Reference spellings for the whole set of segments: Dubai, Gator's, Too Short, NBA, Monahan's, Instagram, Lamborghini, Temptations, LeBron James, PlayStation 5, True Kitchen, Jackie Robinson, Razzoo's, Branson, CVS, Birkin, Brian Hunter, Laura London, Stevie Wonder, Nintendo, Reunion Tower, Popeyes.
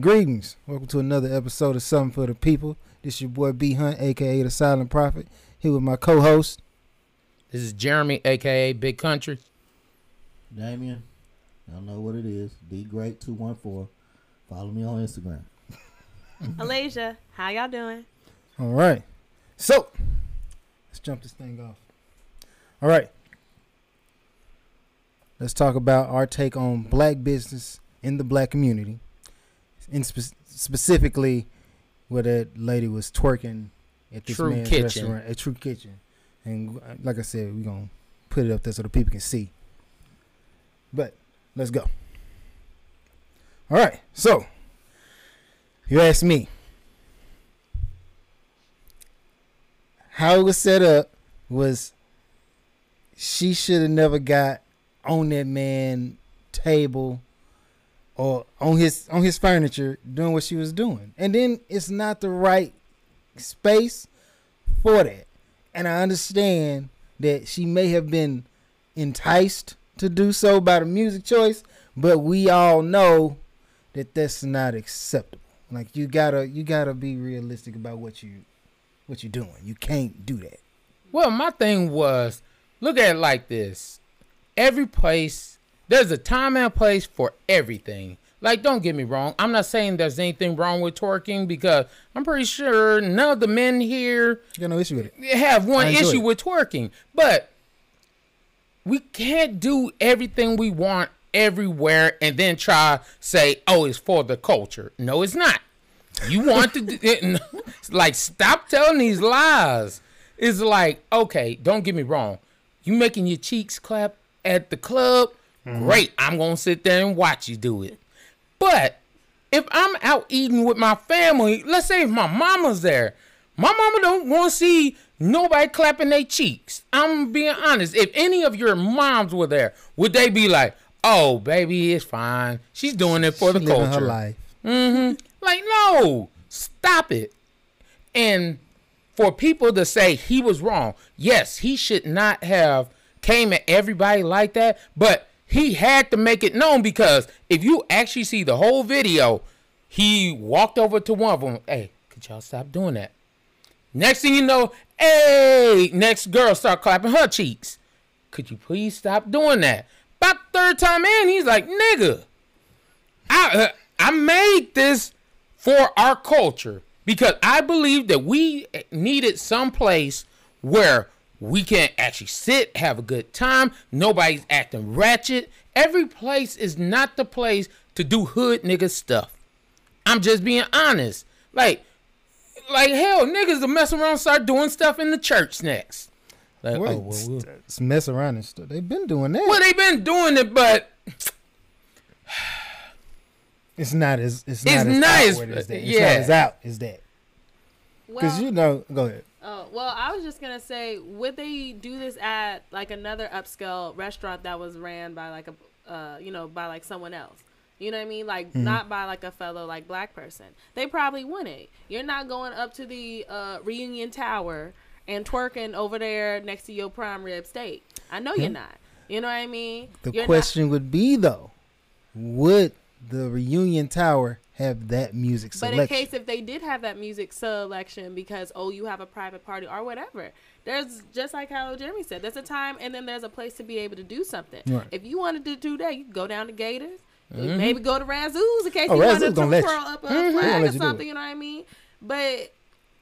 Greetings. Welcome to another episode of Something for the People. This is your boy B Hunt, aka the Silent Prophet, here with my co-host. This is Jeremy, aka Big Country. Damien. I don't know what it is. D Great 214. Follow me on Instagram. Alasia, how y'all doing? All right. So let's jump this thing off. All right. Let's talk about our take on black business in the black community. In specifically where that lady was twerking at this True Kitchen restaurant, at True Kitchen. And like I said, we're going to put it up there so the people can see. But let's go. All right. So you asked me how it was set up was she should have never got on that man's table or on his furniture doing what she was doing. And then it's not the right space for that. And I understand that she may have been enticed to do so by the music choice, but we all know that that's not acceptable. Like you gotta be realistic about what you're doing. You can't do that. Well, my thing was, look at it like this. Every place, there's a time and place for everything. Like, don't get me wrong. I'm not saying there's anything wrong with twerking because I'm pretty sure none of the men here got no issue with it. Have one issue with twerking. But we can't do everything we want everywhere and then try say, oh, it's for the culture. No, it's not. You want to do it. Like, stop telling these lies. It's like, okay, don't get me wrong. You making your cheeks clap at the club. Mm-hmm. Great, I'm going to sit there and watch you do it. But if I'm out eating with my family, let's say if my mama's there, my mama don't want to see nobody clapping their cheeks. I'm being honest. If any of your moms were there, would they be like, oh, baby, it's fine. She's doing it for the culture. Living her life. Mm-hmm. Like, no, stop it. And for people to say he was wrong, yes, he should not have came at everybody like that, but he had to make it known because if you actually see the whole video, he walked over to one of them. Hey, could y'all stop doing that? Next thing you know, hey, next girl start clapping her cheeks. Could you please stop doing that? About the third time in, he's like, nigga, I made this for our culture because I believe that we needed some place where we can actually sit, have a good time. Nobody's acting ratchet. Every place is not the place to do hood nigga stuff. I'm just being honest. Like hell, niggas will mess around and start doing stuff in the church next. Like, oh, well, it's mess around and stuff. They've been doing that. Well, they've been doing it, but it's not as out as that. Because, well, you know, go ahead. Oh, well, I was just going to say, would they do this at, like, another upscale restaurant that was ran by, like, a, by, like, someone else? You know what I mean? Like, mm-hmm. Not by, like, a fellow, like, black person. They probably wouldn't. You're not going up to the Reunion Tower and twerking over there next to your prime rib steak. I know you're not. You know what I mean? The question would be, though, would the Reunion Tower have that music selection? But in case if they did have that music selection because, oh, you have a private party or whatever, there's, just like how Jeremy said, there's a time and then there's a place to be able to do something. Right. If you wanted to do that, you could go down to Gator's, mm-hmm. Maybe go to Razzoo's in case you wanted to twirl up a flag or something, you know what I mean? But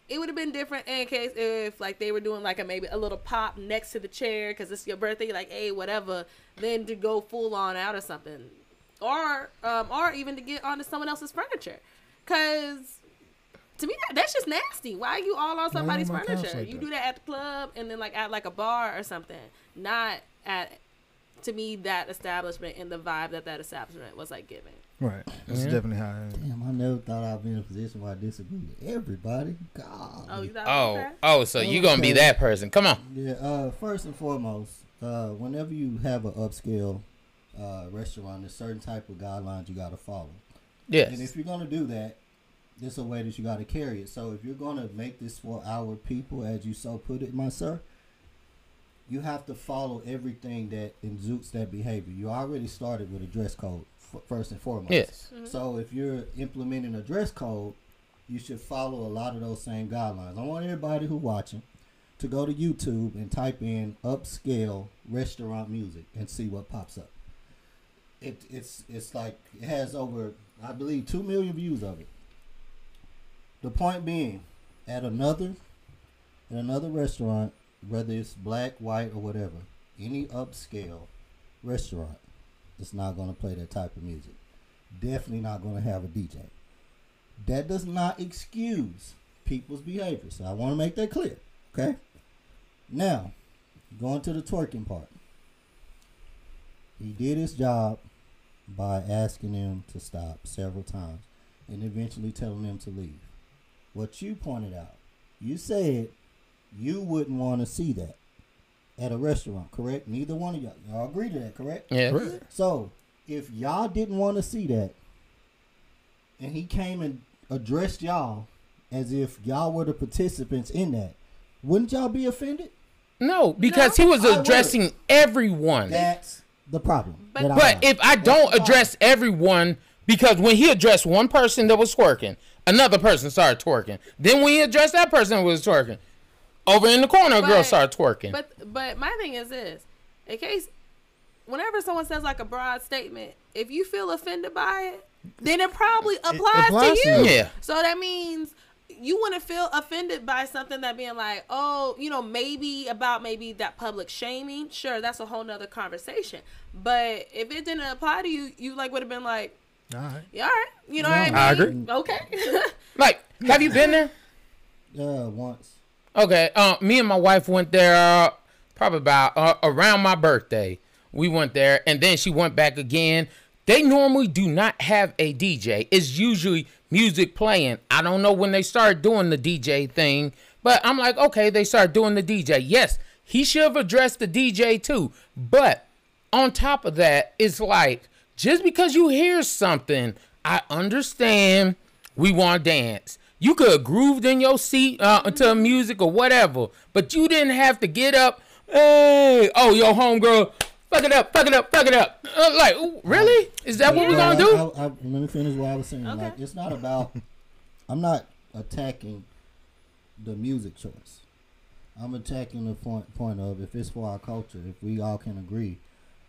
it would have been different in case if, like, they were doing, like, a little pop next to the chair because it's your birthday, like, hey, whatever, then to go full on out or something. Or even to get onto someone else's furniture. Because to me, that's just nasty. Why are you all on somebody's furniture? Like, you do that at the club and then, like, at, like, a bar or something. Not at, to me, that establishment and the vibe that establishment was, like, giving. Right. That's definitely how it is. Damn, I never thought I'd be in a position where I disagree with everybody. God. Oh, you thought so you're going to be that person. Come on. Yeah, first and foremost, whenever you have an upscale restaurant, there's certain type of guidelines you got to follow. Yes. And if you're going to do that, there's a way that you got to carry it. So if you're going to make this for our people, as you so put it, my sir, you have to follow everything that exudes that behavior. You already started with a dress code first and foremost. Yes. Mm-hmm. So if you're implementing a dress code, you should follow a lot of those same guidelines. I want everybody who's watching to go to YouTube and type in upscale restaurant music and see what pops up. It's like it has over, I believe, 2 million views of it. The point being, at another restaurant, whether it's black, white, or whatever, any upscale restaurant, it's not going to play that type of music. Definitely not going to have a DJ. That does not excuse people's behavior. So I want to make that clear. Okay? Now, going to the twerking part. He did his job by asking them to stop several times and eventually telling them to leave. What you pointed out, you said you wouldn't want to see that at a restaurant, correct? Neither one of y'all. Y'all agree to that, correct? Yeah. Correct. So, if y'all didn't want to see that, and he came and addressed y'all as if y'all were the participants in that, wouldn't y'all be offended? No, because he was addressing everyone. That's the problem. But if I don't address everyone, because when he addressed one person that was twerking, another person started twerking. Then when he addressed that person that was twerking, over in the corner, a girl started twerking. But my thing is this. In case, whenever someone says like a broad statement, if you feel offended by it, then it probably applies to you. Yeah. So that means you wouldn't feel offended by something that being like, oh, you know, maybe that public shaming. Sure, that's a whole nother conversation. But if it didn't apply to you, you like would have been like, all right. Yeah, all right. You know what I mean? I agree. Okay. Like, have you been there? Yeah, once. Okay. Me and my wife went there probably about around my birthday. We went there, and then she went back again. They normally do not have a DJ. It's usually music playing. I don't know when they start doing the DJ thing, but I'm like, okay, they start doing the DJ. Yes, he should have addressed the DJ too. But on top of that, it's like, just because you hear something, I understand we want to dance. You could have grooved in your seat to music or whatever, but you didn't have to get up. Hey, oh, your homegirl. Fuck it up, fuck it up, fuck it up. Like, ooh, really? Is that what we're going to do? Let me finish what I was saying. Okay. Like, it's not about, I'm not attacking the music choice. I'm attacking the point of, if it's for our culture, if we all can agree,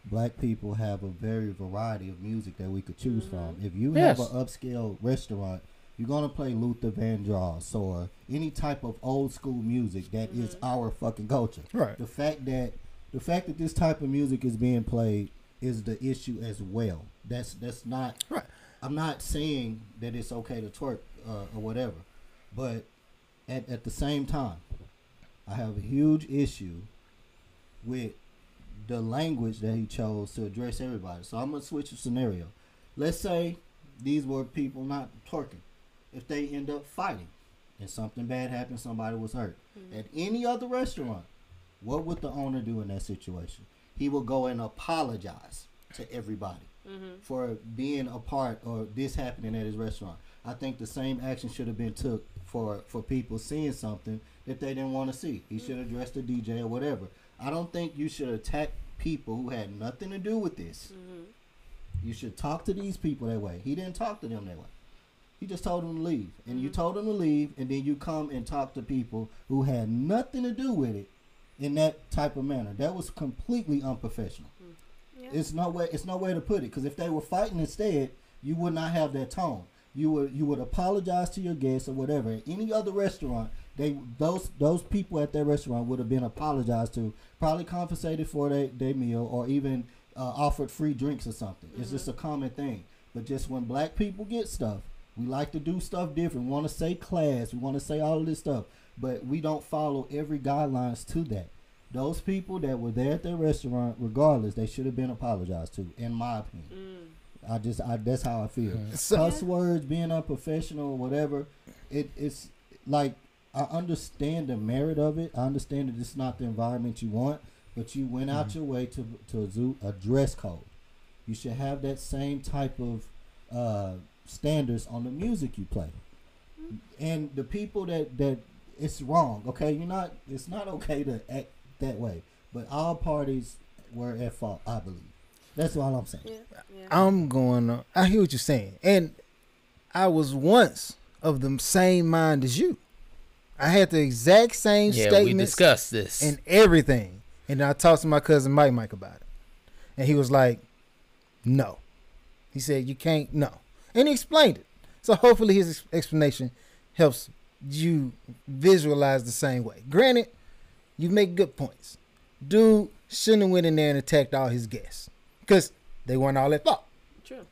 black people have a very variety of music that we could choose from. If you have an upscale restaurant, you're going to play Luther Vandross or any type of old school music that is our fucking culture. Right. The fact that this type of music is being played is the issue as well. That's not right. I'm not saying that it's okay to twerk or whatever, but at the same time, I have a huge issue with the language that he chose to address everybody. So I'm gonna switch the scenario. Let's say these were people not twerking. If they end up fighting and something bad happened, somebody was hurt. At any other restaurant, what would the owner do in that situation? He will go and apologize to everybody for being a part of this happening at his restaurant. I think the same action should have been took for people seeing something that they didn't want to see. He should address the DJ or whatever. I don't think you should attack people who had nothing to do with this. You should talk to these people that way. He didn't talk to them that way. He just told them to leave. And you told them to leave, and then you come and talk to people who had nothing to do with it in that type of manner. That was completely unprofessional. Yeah. It's no way to put it, because if they were fighting instead, you would not have that tone. You would apologize to your guests or whatever. At any other restaurant, those people at that restaurant would have been apologized to, probably compensated for their meal, or even offered free drinks or something. It's just a common thing. But just when black people get stuff, we like to do stuff different. We want to say class. We want to say all of this stuff. But we don't follow every guidelines to that. Those people that were there at their restaurant, regardless, they should have been apologized to, in my opinion. That's how I feel. Cuss words, being unprofessional, whatever. It's like, I understand the merit of it. I understand that it's not the environment you want, but you went out your way to a dress code. You should have that same type of standards on the music you play. And the people that it's wrong, okay? It's not okay to act that way. But all parties were at fault, I believe. That's all I'm saying. Yeah, yeah. I hear what you're saying. And I was once of the same mind as you. I had the exact same statements. Yeah, we discussed this. And everything. And I talked to my cousin Mike about it. And he was like, no. He said, you can't, no. And he explained it. So hopefully his explanation helps you visualize the same way. Granted, you make good points. Dude shouldn't have went in there and attacked all his guests because they weren't all at fault. True.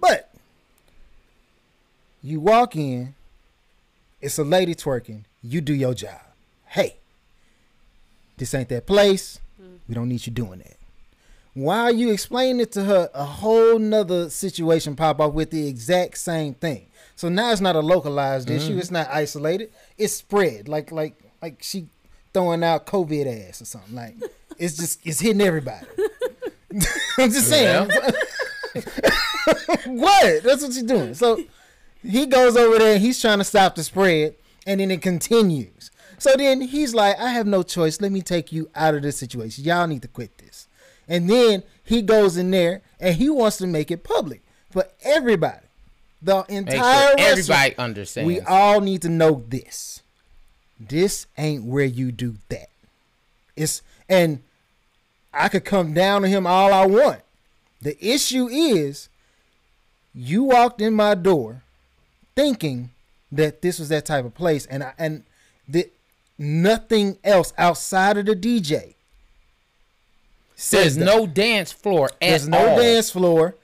But you walk in, it's a lady twerking. You do your job. Hey, this ain't that place. We don't need you doing that. While you explain it to her, a whole nother situation pop up with the exact same thing. So now it's not a localized issue. It's not isolated. It's spread. Like she throwing out COVID ass or something. Like it's hitting everybody. I'm just saying. What? That's what she's doing. So he goes over there and he's trying to stop the spread, and then it continues. So then he's like, I have no choice. Let me take you out of this situation. Y'all need to quit this. And then he goes in there and he wants to make it public for everybody. The entire restaurant. Everybody understands. We all need to know this. This ain't where you do that. And I could come down on him all I want. The issue is you walked in my door thinking that this was that type of place, and nothing else outside of the DJ. There's no dance floor at all. There's no dance floor.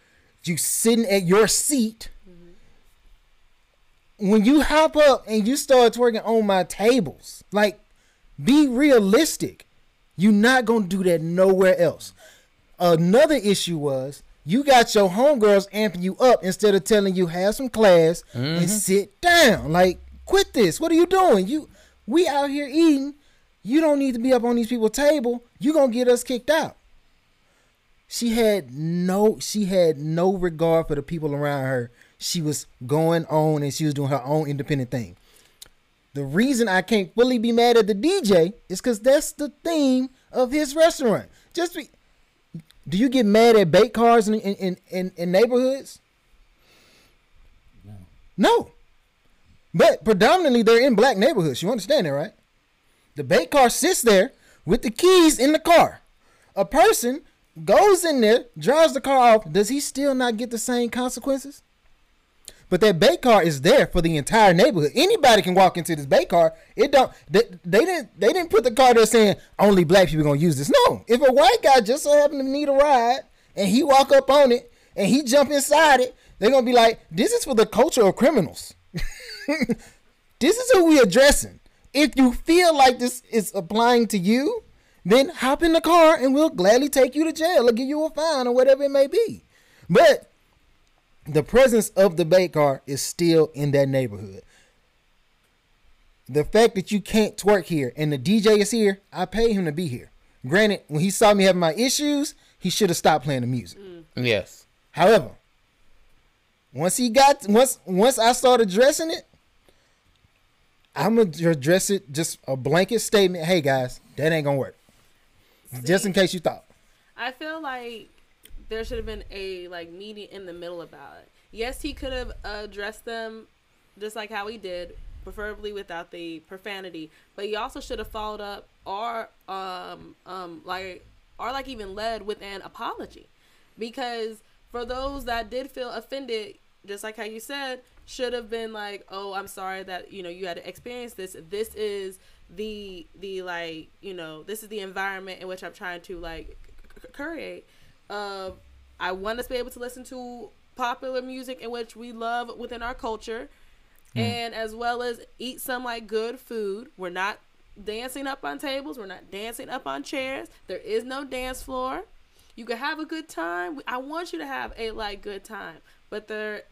You sitting at your seat. Mm-hmm. When you hop up and you start twerking on my tables, like, be realistic. You're not going to do that nowhere else. Another issue was you got your homegirls amping you up instead of telling you have some class and sit down. Like, quit this. What are you doing? We out here eating. You don't need to be up on these people's table. You're going to get us kicked out. She had no regard for the people around her. She was going on and she was doing her own independent thing. The reason I can't fully be mad at the DJ is because that's the theme of his restaurant. Do you get mad at bait cars in neighborhoods? No. But predominantly they're in black neighborhoods. You understand that, right? The bait car sits there with the keys in the car. A person goes in there, drives the car off. Does he still not get the same consequences? But that bait car is there for the entire neighborhood. Anybody can walk into this bait car. They didn't put the car there saying only black people gonna use this. No. If a white guy just so happened to need a ride and he walk up on it and he jump inside it, they're gonna be like, this is for the culture of criminals. This is who we addressing. If you feel like this is applying to you, then hop in the car and we'll gladly take you to jail or give you a fine or whatever it may be. But the presence of the bait car is still in that neighborhood. The fact that you can't twerk here and the DJ is here, I paid him to be here. Granted, when he saw me having my issues, he should have stopped playing the music. Yes. However, once I started addressing it, I'm going to address it just a blanket statement. Hey, guys, that ain't going to work. See, just in case you thought. I feel like there should have been a meeting in the middle about it. Yes, he could have addressed them just like how he did, preferably without the profanity. But he also should have followed up or even led with an apology. Because for those that did feel offended, just like how you said, should have been like, oh, I'm sorry that, you had to experience this. This is the environment in which I'm trying to create. I want us to be able to listen to popular music in which we love within our culture, and as well as eat some good food. We're not dancing up on tables. We're not dancing up on chairs. There is no dance floor. You can have a good time. I want you to have a good time, but there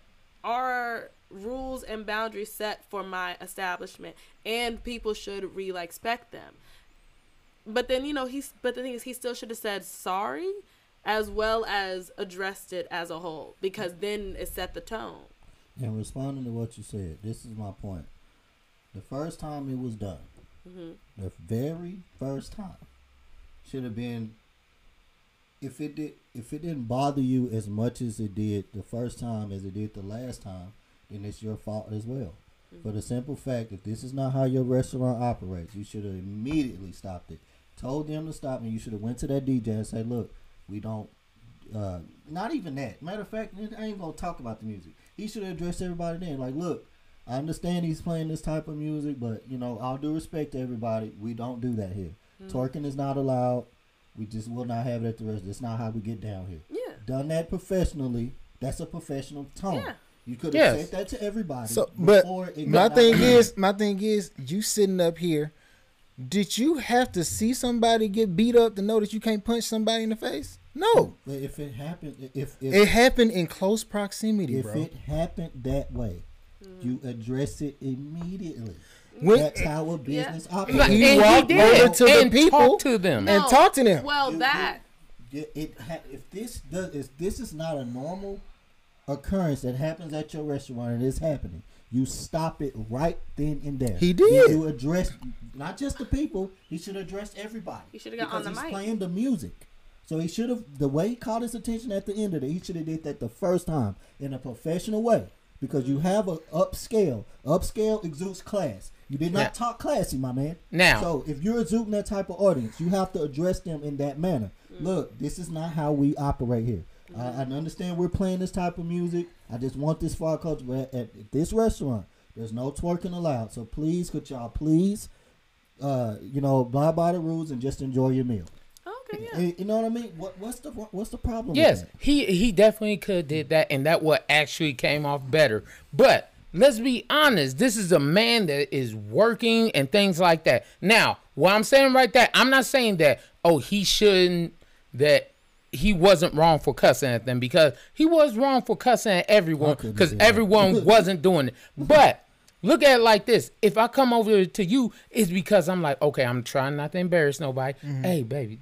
are rules and boundaries set for my establishment, and people should respect them. But then the thing is, he still should have said sorry as well as addressed it as a whole, because then it set the tone. And responding to what you said, this is my point. The first time it was done, the very first time, should have been, if it didn't bother you as much as it did the first time as it did the last time, then it's your fault as well. Mm-hmm. For the simple fact that this is not how your restaurant operates, you should have immediately stopped it. Told them to stop, and you should have went to that DJ and said, look, we don't, not even that. Matter of fact, I ain't going to talk about the music. He should have addressed everybody then. Like, look, I understand he's playing this type of music, but, you know, all due respect to everybody, we don't do that here. Mm-hmm. Twerking is not allowed. We just will not have it at the restaurant. That's not how we get down here. Yeah. Done that professionally. That's a professional tone. Yeah. You could have said that to everybody. So, but my thing is, you sitting up here, did you have to see somebody get beat up to know that you can't punch somebody in the face? No. But if it happened, if it happened in close proximity, if it happened that way, you address it immediately. That's how a business operates. He walked over to the people and talked to them. Well, if this is not a normal occurrence that happens at your restaurant, and it's happening, you stop it right then and there. He did. You address not just the people. He should address everybody. He should have got on the mic. He's playing the music, so he should have. The way he caught his attention at the end of it, he should have did that the first time in a professional way. Because you have a upscale. Upscale exudes class. You did not talk classy, my man. Now, so if you're exuding that type of audience, you have to address them in that manner. Look, this is not how we operate here. I understand we're playing this type of music. I just want this for our culture. But at this restaurant, there's no twerking allowed. So please, could y'all please, abide by the rules and just enjoy your meal. Okay, yeah. You know what I mean? What's the problem? Yes, with that? He definitely could have did that, and that what actually came off better. But let's be honest, this is a man that is working and things like that. Now, what I'm saying right there, I'm not saying that he wasn't wrong for cussing at them, because he was wrong for cussing at everyone, because everyone wasn't doing it. But look at it like this. If I come over to you, it's because I'm like, okay, I'm trying not to embarrass nobody. Mm-hmm. Hey, baby,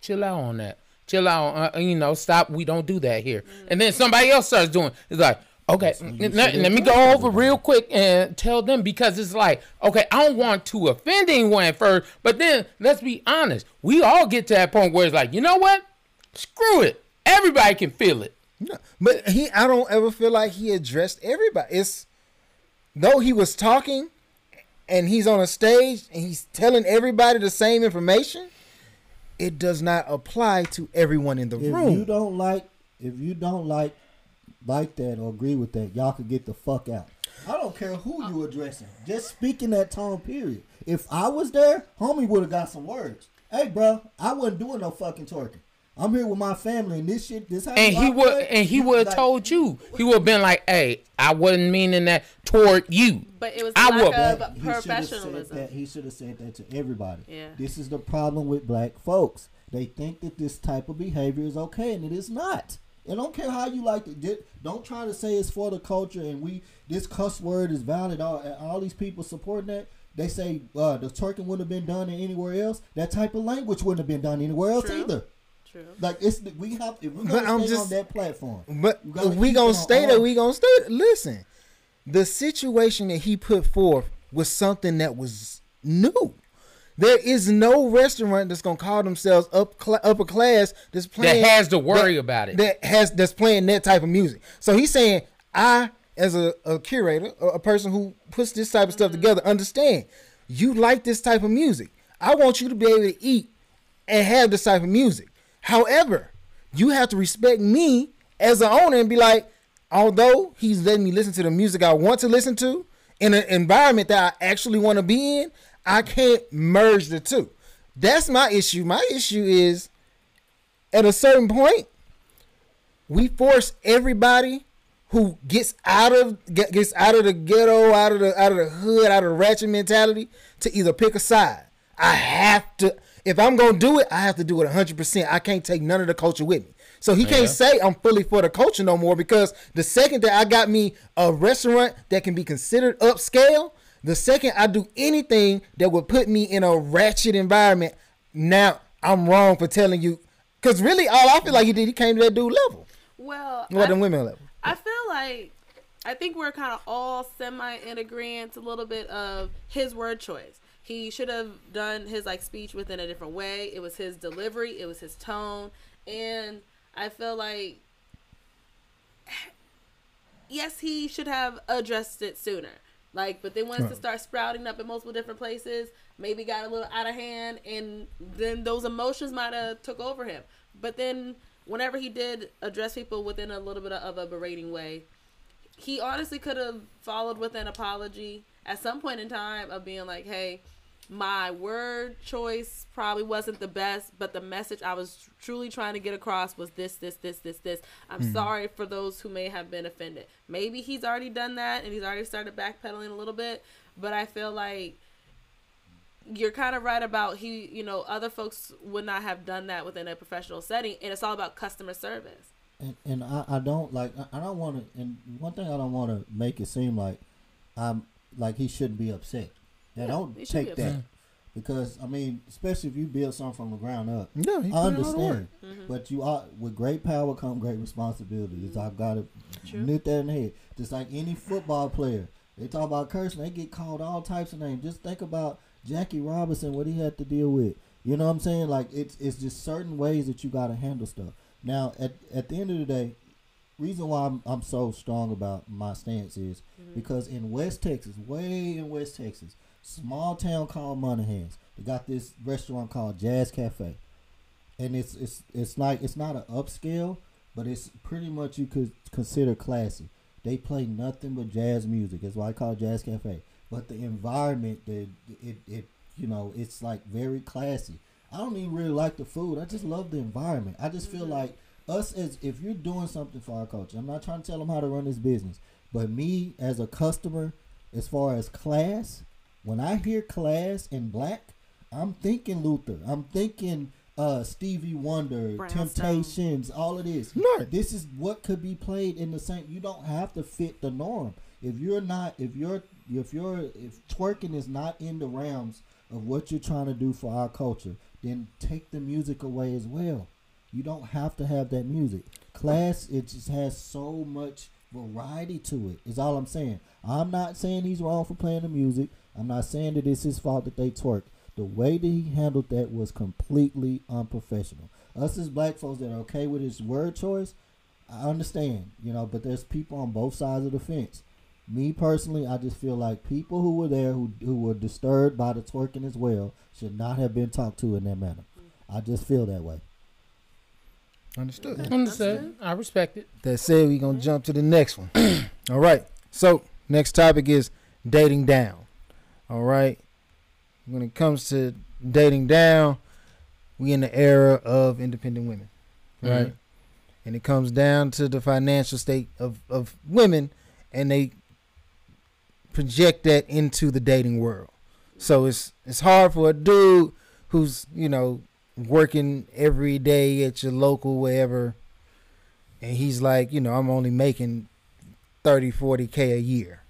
chill out on that. Chill out. Stop. We don't do that here. Mm-hmm. And then somebody else starts doing it. It's like, okay, let me go over real quick and tell them, because it's like, okay, I don't want to offend anyone at first. But then, let's be honest, we all get to that point where it's like, you know what? Screw it. Everybody can feel it. No, but I don't ever feel like he addressed everybody. Though he was talking, and he's on a stage, and he's telling everybody the same information, it does not apply to everyone in the room. If you don't like that or agree with that, y'all could get the fuck out. I don't care who you addressing. Just speak in that tone, period. If I was there, homie would have got some words. Hey, bro, I wasn't doing no fucking twerking. I'm here with my family, and this shit, this ain't. And he would have told you. He would have been like, "Hey, I wasn't meaning that toward you." But it was lack of professionalism. He should have said that to everybody. Yeah. This is the problem with black folks. They think that this type of behavior is okay, and it is not. And don't care how you like it. Don't try to say it's for the culture, and this cuss word is valid. All these people supporting that. They say the twerking wouldn't have been done anywhere else. That type of language wouldn't have been done anywhere else either. Like if we're gonna stay on that platform. But we gonna stay. Listen, the situation that he put forth was something that was new. There is no restaurant that's gonna call themselves upper class that's playing that has to worry about it. That's playing that type of music. So he's saying, I, as a curator, or a person who puts this type of stuff together, understand. You like this type of music. I want you to be able to eat and have this type of music. However, you have to respect me as an owner and be like, although he's letting me listen to the music I want to listen to in an environment that I actually want to be in, I can't merge the two. That's my issue. My issue is, at a certain point, we force everybody who gets out of the ghetto, out of the hood, out of the ratchet mentality, to either pick a side. I have to. If I'm going to do it, I have to do it 100%. I can't take none of the culture with me. So he can't say I'm fully for the culture no more, because the second that I got me a restaurant that can be considered upscale, the second I do anything that would put me in a ratchet environment, now I'm wrong for telling you. Because really all I feel like he did, he came to that dude level. Well, or the women level. I feel like, I think we're kind of all semi in agreement a little bit of his word choice. He should have done his like speech within a different way. It was his delivery, it was his tone, and I feel like yes, he should have addressed it sooner. Like, but then once it starts sprouting up in multiple different places, maybe got a little out of hand, and then those emotions might have took over him. But then whenever he did address people within a little bit of a berating way, he honestly could have followed with an apology at some point in time of being like, hey, my word choice probably wasn't the best, but the message I was truly trying to get across was this, this, this, this, this. I'm sorry for those who may have been offended. Maybe he's already done that and he's already started backpedaling a little bit, but I feel like you're kind of right about he, you know, other folks would not have done that within a professional setting, and it's all about customer service. And I don't like, I don't want to, and one thing I don't want to make it seem like I'm like he shouldn't be upset. Now, yeah, don't take that, because I mean, especially if you build something from the ground up. Yeah, I understand, but you are with great power come great responsibilities. I've got to nip that in the head. Just like any football player, they talk about cursing, they get called all types of names. Just think about Jackie Robinson, what he had to deal with. You know what I'm saying? Like it's just certain ways that you got to handle stuff. Now, at the end of the day, reason why I'm so strong about my stance is because in West Texas, way in West Texas, small town called Monahan's. They got this restaurant called Jazz Cafe, and it's like it's not an upscale, but it's pretty much you could consider classy. They play nothing but jazz music. That's why I call it Jazz Cafe. But the environment, it's like very classy. I don't even really like the food. I just love the environment. I just feel like us as if you're doing something for our culture. I'm not trying to tell them how to run this business, but me as a customer, as far as class. When I hear class in black, I'm thinking Luther. I'm thinking Stevie Wonder, Branson. Temptations, all of this. No. This is what could be played in the same. You don't have to fit the norm. If twerking is not in the realms of what you're trying to do for our culture, then take the music away as well. You don't have to have that music. Class, it just has so much variety to it, is all I'm saying. I'm not saying he's wrong for playing the music. I'm not saying that it's his fault that they twerk. The way that he handled that was completely unprofessional. Us as black folks that are okay with his word choice, I understand, but there's people on both sides of the fence. Me personally, I just feel like people who were there who were disturbed by the twerking as well should not have been talked to in that manner. I just feel that way. Understood. I respect it. That said, we're going to jump to the next one. All right. So, next topic is dating down. All right. When it comes to dating down, we in the era of independent women. Right. Mm-hmm. And it comes down to the financial state of women, and they project that into the dating world. So, it's hard for a dude who's, working every day at your local wherever, and he's like, I'm only making 30-40K a year,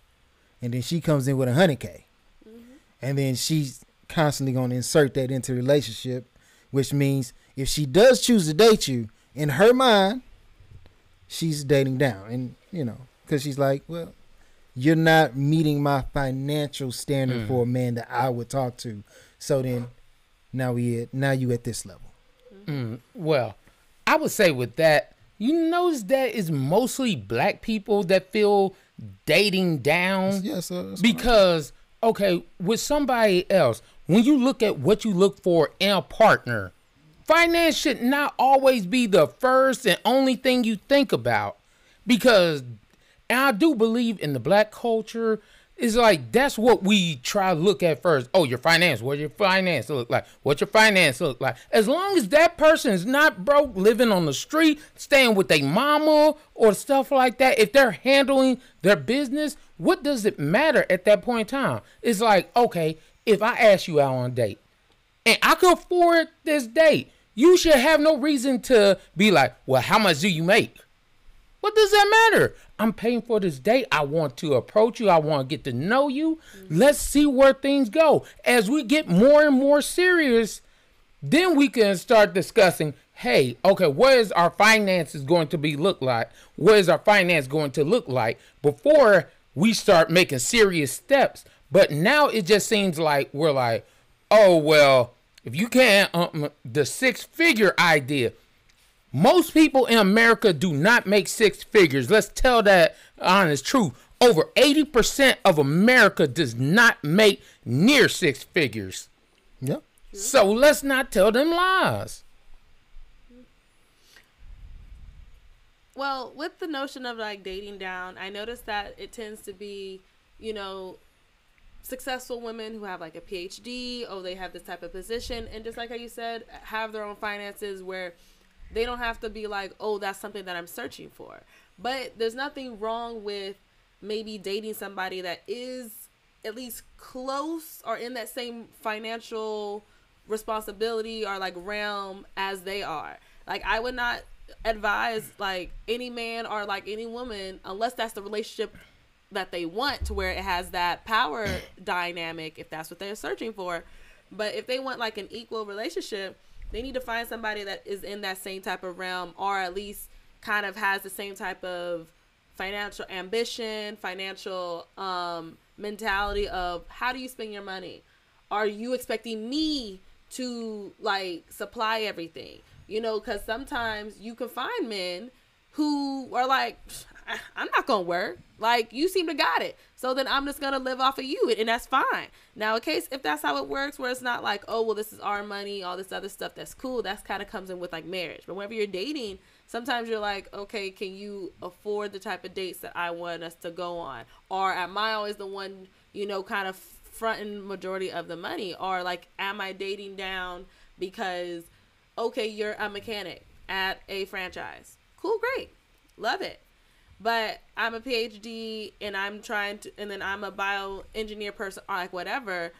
and then she comes in with 100K, and then she's constantly going to insert that into the relationship, which means if she does choose to date you, in her mind she's dating down, and because she's like, well, you're not meeting my financial standard for a man that I would talk to, so then now you at this level. Well, I would say with that, you notice that it's mostly black people that feel dating down. Yes, sir. Because, with somebody else, when you look at what you look for in a partner, finance should not always be the first and only thing you think about. Because, and I do believe in the black culture, it's like, that's what we try to look at first. Oh, your finance. What your finance look like? What your finance look like? As long as that person is not broke, living on the street, staying with their mama or stuff like that, if they're handling their business, what does it matter at that point in time? It's like, okay, if I ask you out on a date and I could afford this date, you should have no reason to be like, well, how much do you make? What does that matter? I'm paying for this date. I want to approach you. I want to get to know you. Let's see where things go. As we get more and more serious, then we can start discussing, hey, okay, what is our finances going to be look like? What is our finance going to look like before we start making serious steps? But now it just seems like we're like, oh, well, if you can't, the six-figure idea. Most people in America do not make six figures. Let's tell that honest truth. Over 80% of America does not make near six figures. Yep. So let's not tell them lies. Well, with the notion of like dating down, I noticed that it tends to be, you know, successful women who have like a PhD, or they have this type of position. And just like how you said, have their own finances where they don't have to be like, oh, that's something that I'm searching for. But there's nothing wrong with maybe dating somebody that is at least close or in that same financial responsibility or like realm as they are. Like, I would not advise like any man or like any woman, unless that's the relationship that they want, to where it has that power dynamic, if that's what they're searching for. But if they want like an equal relationship, they need to find somebody that is in that same type of realm, or at least kind of has the same type of financial ambition, financial mentality of how do you spend your money? Are you expecting me to like supply everything? You know, because sometimes you can find men who are like, I'm not going to work. Like, you seem to got it. So then I'm just going to live off of you. And that's fine. Now, in case if that's how it works, where it's not like, oh, well, this is our money, all this other stuff, that's cool. That's kind of comes in with like marriage. But whenever you're dating, sometimes you're like, okay, can you afford the type of dates that I want us to go on? Or am I always the one, you know, kind of fronting majority of the money? Or like, am I dating down because, okay, you're a mechanic at a franchise. Cool. Great. Love it. But I'm a PhD and I'm trying to, and then I'm a bioengineer person, or like whatever.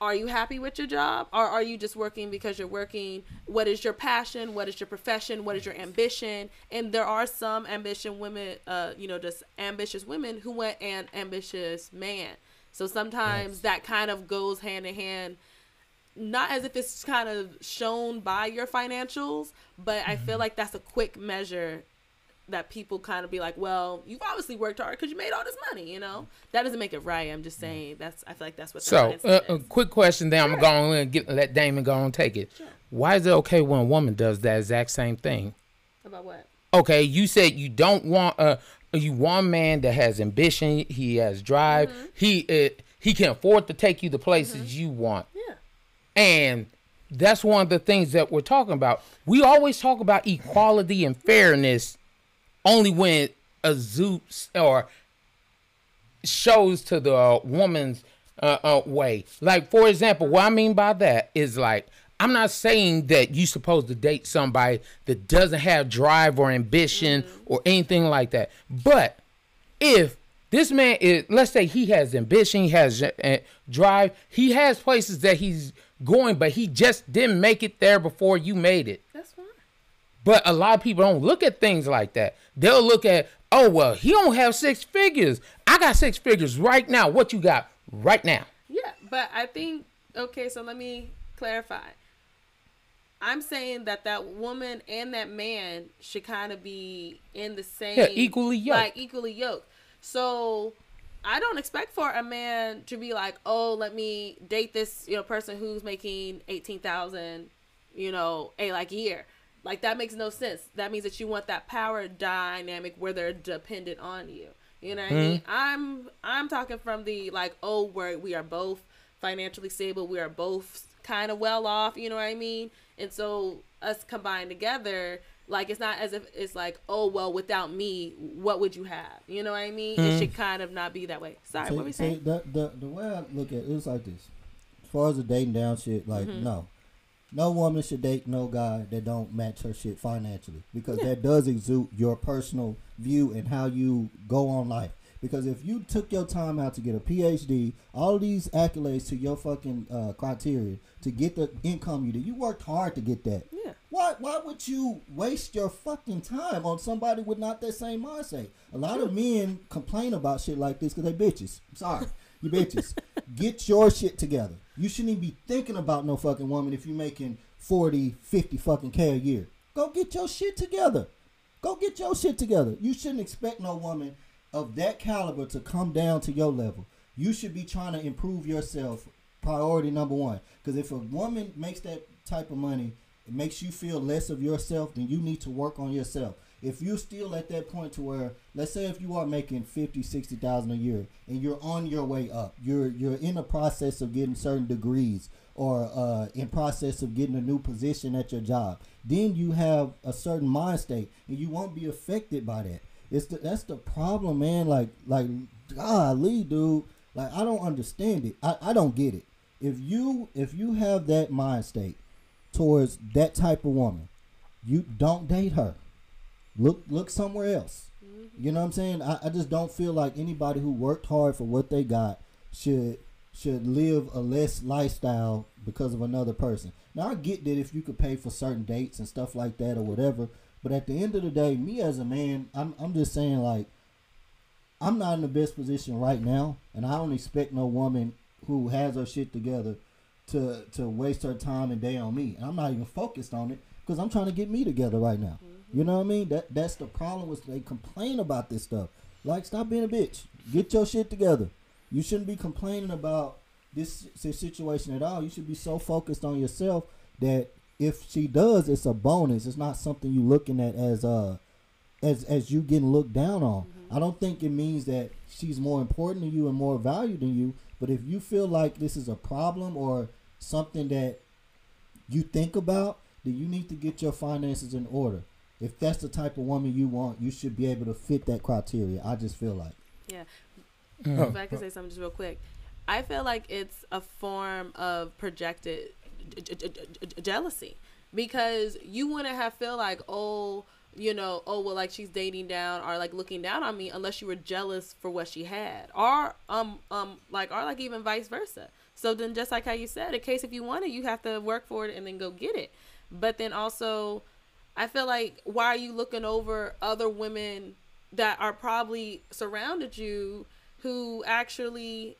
Are you happy with your job? Or are you just working because you're working? What is your passion? What is your profession? What is your ambition? And there are some ambition women, you know, just ambitious women who want an ambitious man. So sometimes that kind of goes hand in hand. Not as if it's kind of shown by your financials, but I feel like that's a quick measure that people kind of be like, well, you've obviously worked hard because you made all this money, you know? That doesn't make it right. I'm just saying that's, I feel like that's what the mindset is. So, a quick question, then I'm going to let Damon go and take it. Sure. Why is it okay when a woman does that exact same thing? About what? Okay, you said you don't want, you want a man that has ambition, he has drive, he can afford to take you to places you want. Yeah. And that's one of the things that we're talking about. We always talk about equality and fairness only when a zoo or shows to the woman's way. Like, for example, what I mean by that is like, I'm not saying that you're supposed to date somebody that doesn't have drive or ambition or anything like that. But if this man is, let's say he has ambition, he has drive, he has places that he's going, but he just didn't make it there before you made it. That's fine. But a lot of people don't look at things like that. They'll look at, oh, well, he don't have six figures. I got six figures right now. What you got right now? Yeah, but I think, okay, so let me clarify. I'm saying that that woman and that man should kind of be in the same. Yeah, equally yoked. Like, equally yoked. So I don't expect for a man to be like, oh, let me date this, you know, person who's making $18,000, you know, a year. Like, that makes no sense. That means that you want that power dynamic where they're dependent on you. You know what I mean? I'm talking from the, like, oh, we are both financially stable. We are both kind of well off. You know what I mean? And so us combined together, like, it's not as if it's like, oh, well, without me, what would you have? You know what I mean? It should kind of not be that way. Sorry, what were you saying? The way I look at it is like this. As far as the dating down shit, like, no. No woman should date no guy that don't match her shit financially, because that does exude your personal view and how you go on life. Because if you took your time out to get a PhD, all these accolades to your fucking criteria to get the income you did, you worked hard to get that. Yeah. Why would you waste your fucking time on somebody with not that same mindset? A lot of men complain about shit like this because they bitches. I'm sorry. You bitches. Get your shit together. You shouldn't even be thinking about no fucking woman if you're making 40, 50 fucking K a year. Go get your shit together. Go get your shit together. You shouldn't expect no woman of that caliber to come down to your level. you should be trying to improve yourself. Priority number one. Because if a woman makes that type of money, it makes you feel less of yourself, then you need to work on yourself. If you're still at that point to where, let's say if you are making $50,000-$60,000 a year and you're on your way up, you're in the process of getting certain degrees or in process of getting a new position at your job, then you have a certain mind state and you won't be affected by that. That's the problem, man. Like golly, dude. Like, I don't understand it. I don't get it. If you have that mind state towards that type of woman, you don't date her. Look somewhere else. Mm-hmm. You know what I'm saying? I just don't feel like anybody who worked hard for what they got should live a less lifestyle because of another person. Now, I get that if you could pay for certain dates and stuff like that or whatever, but at the end of the day, me as a man, I'm just saying, like, I'm not in the best position right now, and I don't expect no woman who has her shit together to waste her time and day on me. And I'm not even focused on it because I'm trying to get me together right now. Mm-hmm. You know what I mean? That's the problem, is they complain about this stuff. Like, stop being a bitch. Get your shit together. You shouldn't be complaining about this situation at all. You should be so focused on yourself that if she does, it's a bonus. It's not something you looking at as you getting looked down on. Mm-hmm. I don't think it means that she's more important to you and more valued than you. But if you feel like this is a problem or something that you think about, then you need to get your finances in order. If that's the type of woman you want, you should be able to fit that criteria. I just feel like. Yeah. If I can say something just real quick, I feel like it's a form of projected jealousy, because you wouldn't have feel like, oh, you know, oh, well, like, she's dating down or like looking down on me unless you were jealous for what she had, or like even vice versa. So then, just like how you said, in case if you want it, you have to work for it and then go get it. But then also, I feel like, why are you looking over other women that are probably surrounded you, who actually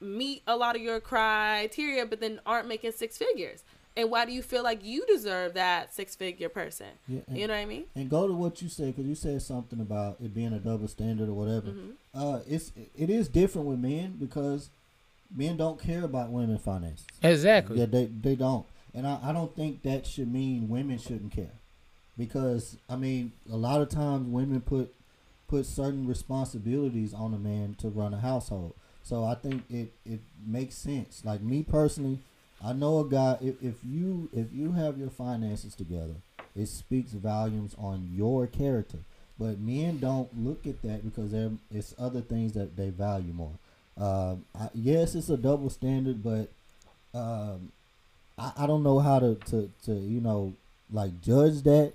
meet a lot of your criteria, but then aren't making six figures? And why do you feel like you deserve that six-figure person? Yeah, and, you know what I mean? And go to what you said, because you said something about it being a double standard or whatever. Mm-hmm. It is different with men, because men don't care about women's finances. Exactly. Yeah, they don't. And I don't think that should mean women shouldn't care. Because, I mean, a lot of times women put certain responsibilities on a man to run a household. So I think it makes sense. Like, me personally, I know a guy, if you have your finances together, it speaks volumes on your character. But men don't look at that, because it's other things that they value more. Yes, it's a double standard, but I don't know how to you know, like, judge that.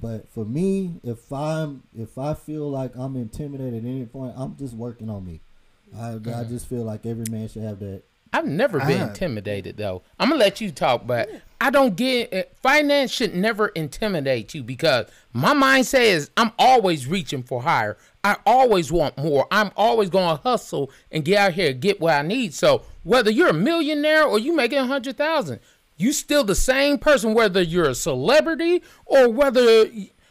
But for me, if I feel like I'm intimidated at any point, I'm just working on me. I just feel like every man should have that. I've never been intimidated, though. I'm going to let you talk, but I don't get it. Finance should never intimidate you, because my mindset is I'm always reaching for higher. I always want more. I'm always going to hustle and get out here and get what I need. So whether you're a millionaire or you making $100,000, you still the same person, whether you're a celebrity or whether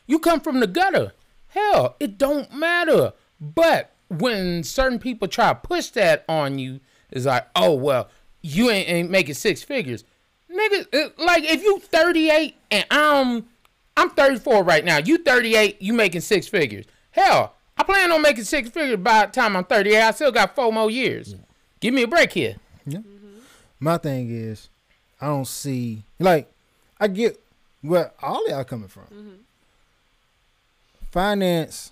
you come from the gutter. Hell, it don't matter. But when certain people try to push that on you, it's like, oh, well, you ain't making six figures. Nigga, like, if you 38 and I'm 34 right now. You 38, you making six figures. Hell, I plan on making six figures by the time I'm 38. I still got 4 more years. Yeah. Give me a break here. Yeah. Mm-hmm. My thing is, I don't see, like, I get where all y'all coming from. Mm-hmm. Finance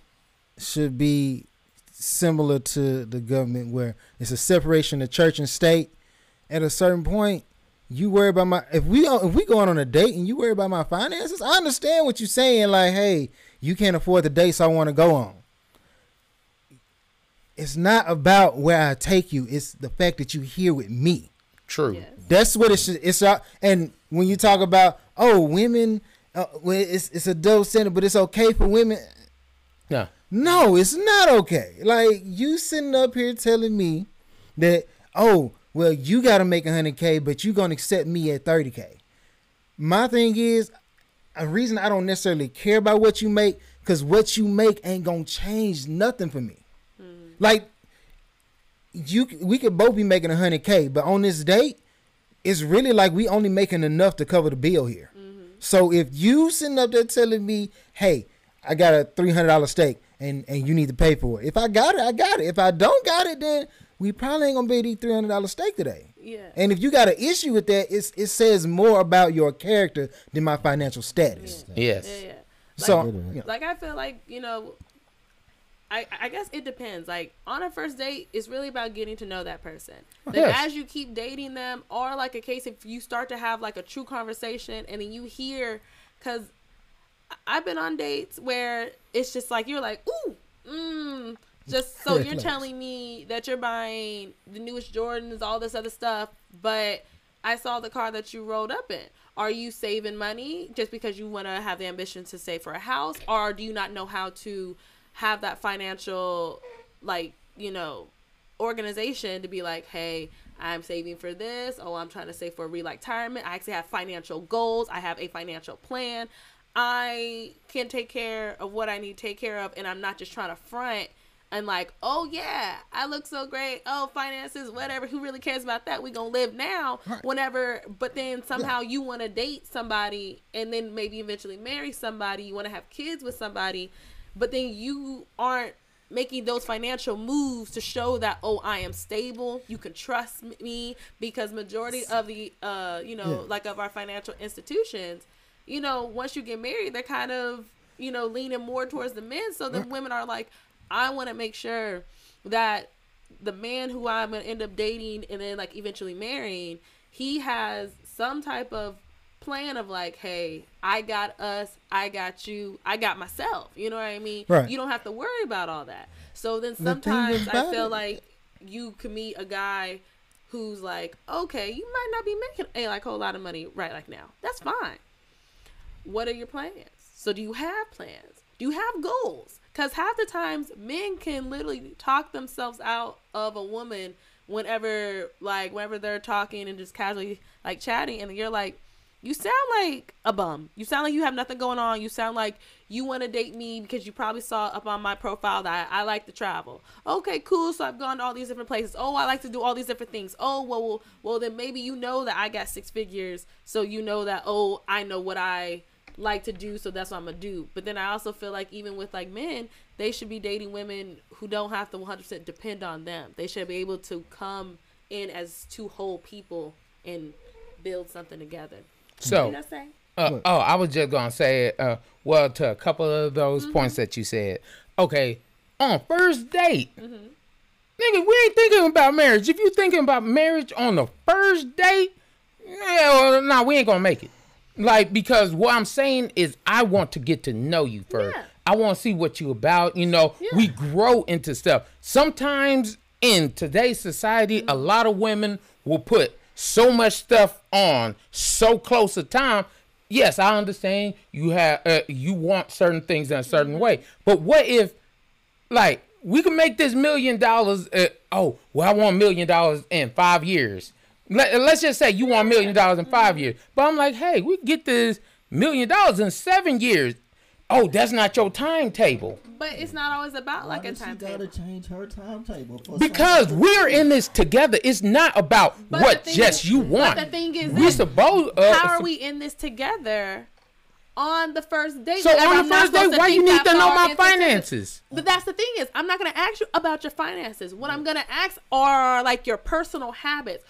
should be similar to the government, where it's a separation of church and state. At a certain point, you worry about if we going on a date and you worry about my finances, I understand what you're saying. Like, hey, you can't afford the dates I want to go on. It's not about where I take you. It's the fact that you're here with me. True. Yes. That's what it should. It's out. And when you talk about, oh, women, it's a double standard, but it's okay for women. Yeah. No, it's not okay. Like, you sitting up here telling me that, oh, well, you got to make 100K, but you're going to accept me at 30K. My thing is, a reason I don't necessarily care about what you make, because what you make ain't going to change nothing for me. Mm-hmm. Like, we could both be making $100K, but on this date, it's really like we only making enough to cover the bill here. Mm-hmm. So if you sitting up there telling me, hey, I got a $300 steak and you need to pay for it. If I got it, I got it. If I don't got it, then we probably ain't gonna be the $300 steak today. Yeah. And if you got an issue with that, it says more about your character than my financial status. Yeah. Yes. Yeah, yeah. Like I feel like, you know, I guess it depends. Like on a first date, it's really about getting to know that person. Then as you keep dating them, or like a case if you start to have like a true conversation and then you hear, because I've been on dates where it's just like you're like, ooh, just so you're telling me that you're buying the newest Jordans, all this other stuff, but I saw the car that you rolled up in. Are you saving money just because you want to have the ambition to save for a house, or do you not know how to have that financial, like, you know, organization to be like, hey, I'm saving for this. Oh, I'm trying to save for retirement. I actually have financial goals. I have a financial plan. I can take care of what I need to take care of, and I'm not just trying to front and like, oh yeah, I look so great. Oh, finances, whatever. Who really cares about that? We gonna live now, whenever. But then somehow you want to date somebody, and then maybe eventually marry somebody. You want to have kids with somebody, but then you aren't making those financial moves to show that, oh, I am stable. You can trust me, because majority of the, like of our financial institutions, you know, once you get married, they're kind of, you know, leaning more towards the men. So the women are like, I want to make sure that the man who I'm going to end up dating and then like eventually marrying, he has some type of plan of like, hey, I got us, I got you, I got myself. You know what I mean? Right. You don't have to worry about all that. So then sometimes I feel like you can meet a guy who's like, okay, you might not be making a whole lot of money right like now. That's fine. What are your plans? So do you have plans? Do you have goals? Because half the times men can literally talk themselves out of a woman whenever they're talking and just casually like chatting, and you're like, you sound like a bum. You sound like you have nothing going on. You sound like you want to date me because you probably saw up on my profile that I like to travel. Okay, cool. So I've gone to all these different places. Oh, I like to do all these different things. Oh, well, then maybe you know that I got 6 figures. So you know that, oh, I know what I like to do. So that's what I'm going to do. But then I also feel like even with like men, they should be dating women who don't have to 100% depend on them. They should be able to come in as two whole people and build something together. So, I was just going to say, to a couple of those points that you said. Okay, on first date, nigga, we ain't thinking about marriage. If you thinking about marriage on the first date, we ain't going to make it. Like, because what I'm saying is I want to get to know you first. Yeah. I want to see what you about. You know, we grow into stuff. Sometimes in today's society, a lot of women will put so much stuff on so close a time. Yes, I understand you have you want certain things in a certain way, but what if, like, we can make this $1 million? I want $1 million in 5 years. Let's just say you want $1 million in 5 years, but I'm like, hey, we get this $1 million in 7 years. Oh, that's not your timetable. But it's not always about like a timetable. She gotta change her timetable because we're in this together. It's not about what just you want. But the thing is, we supposed. How are we in this together? On the first date. So on the first date, why you need to know my finances? But that's the thing is, I'm not gonna ask you about your finances. What I'm gonna ask are like your personal habits.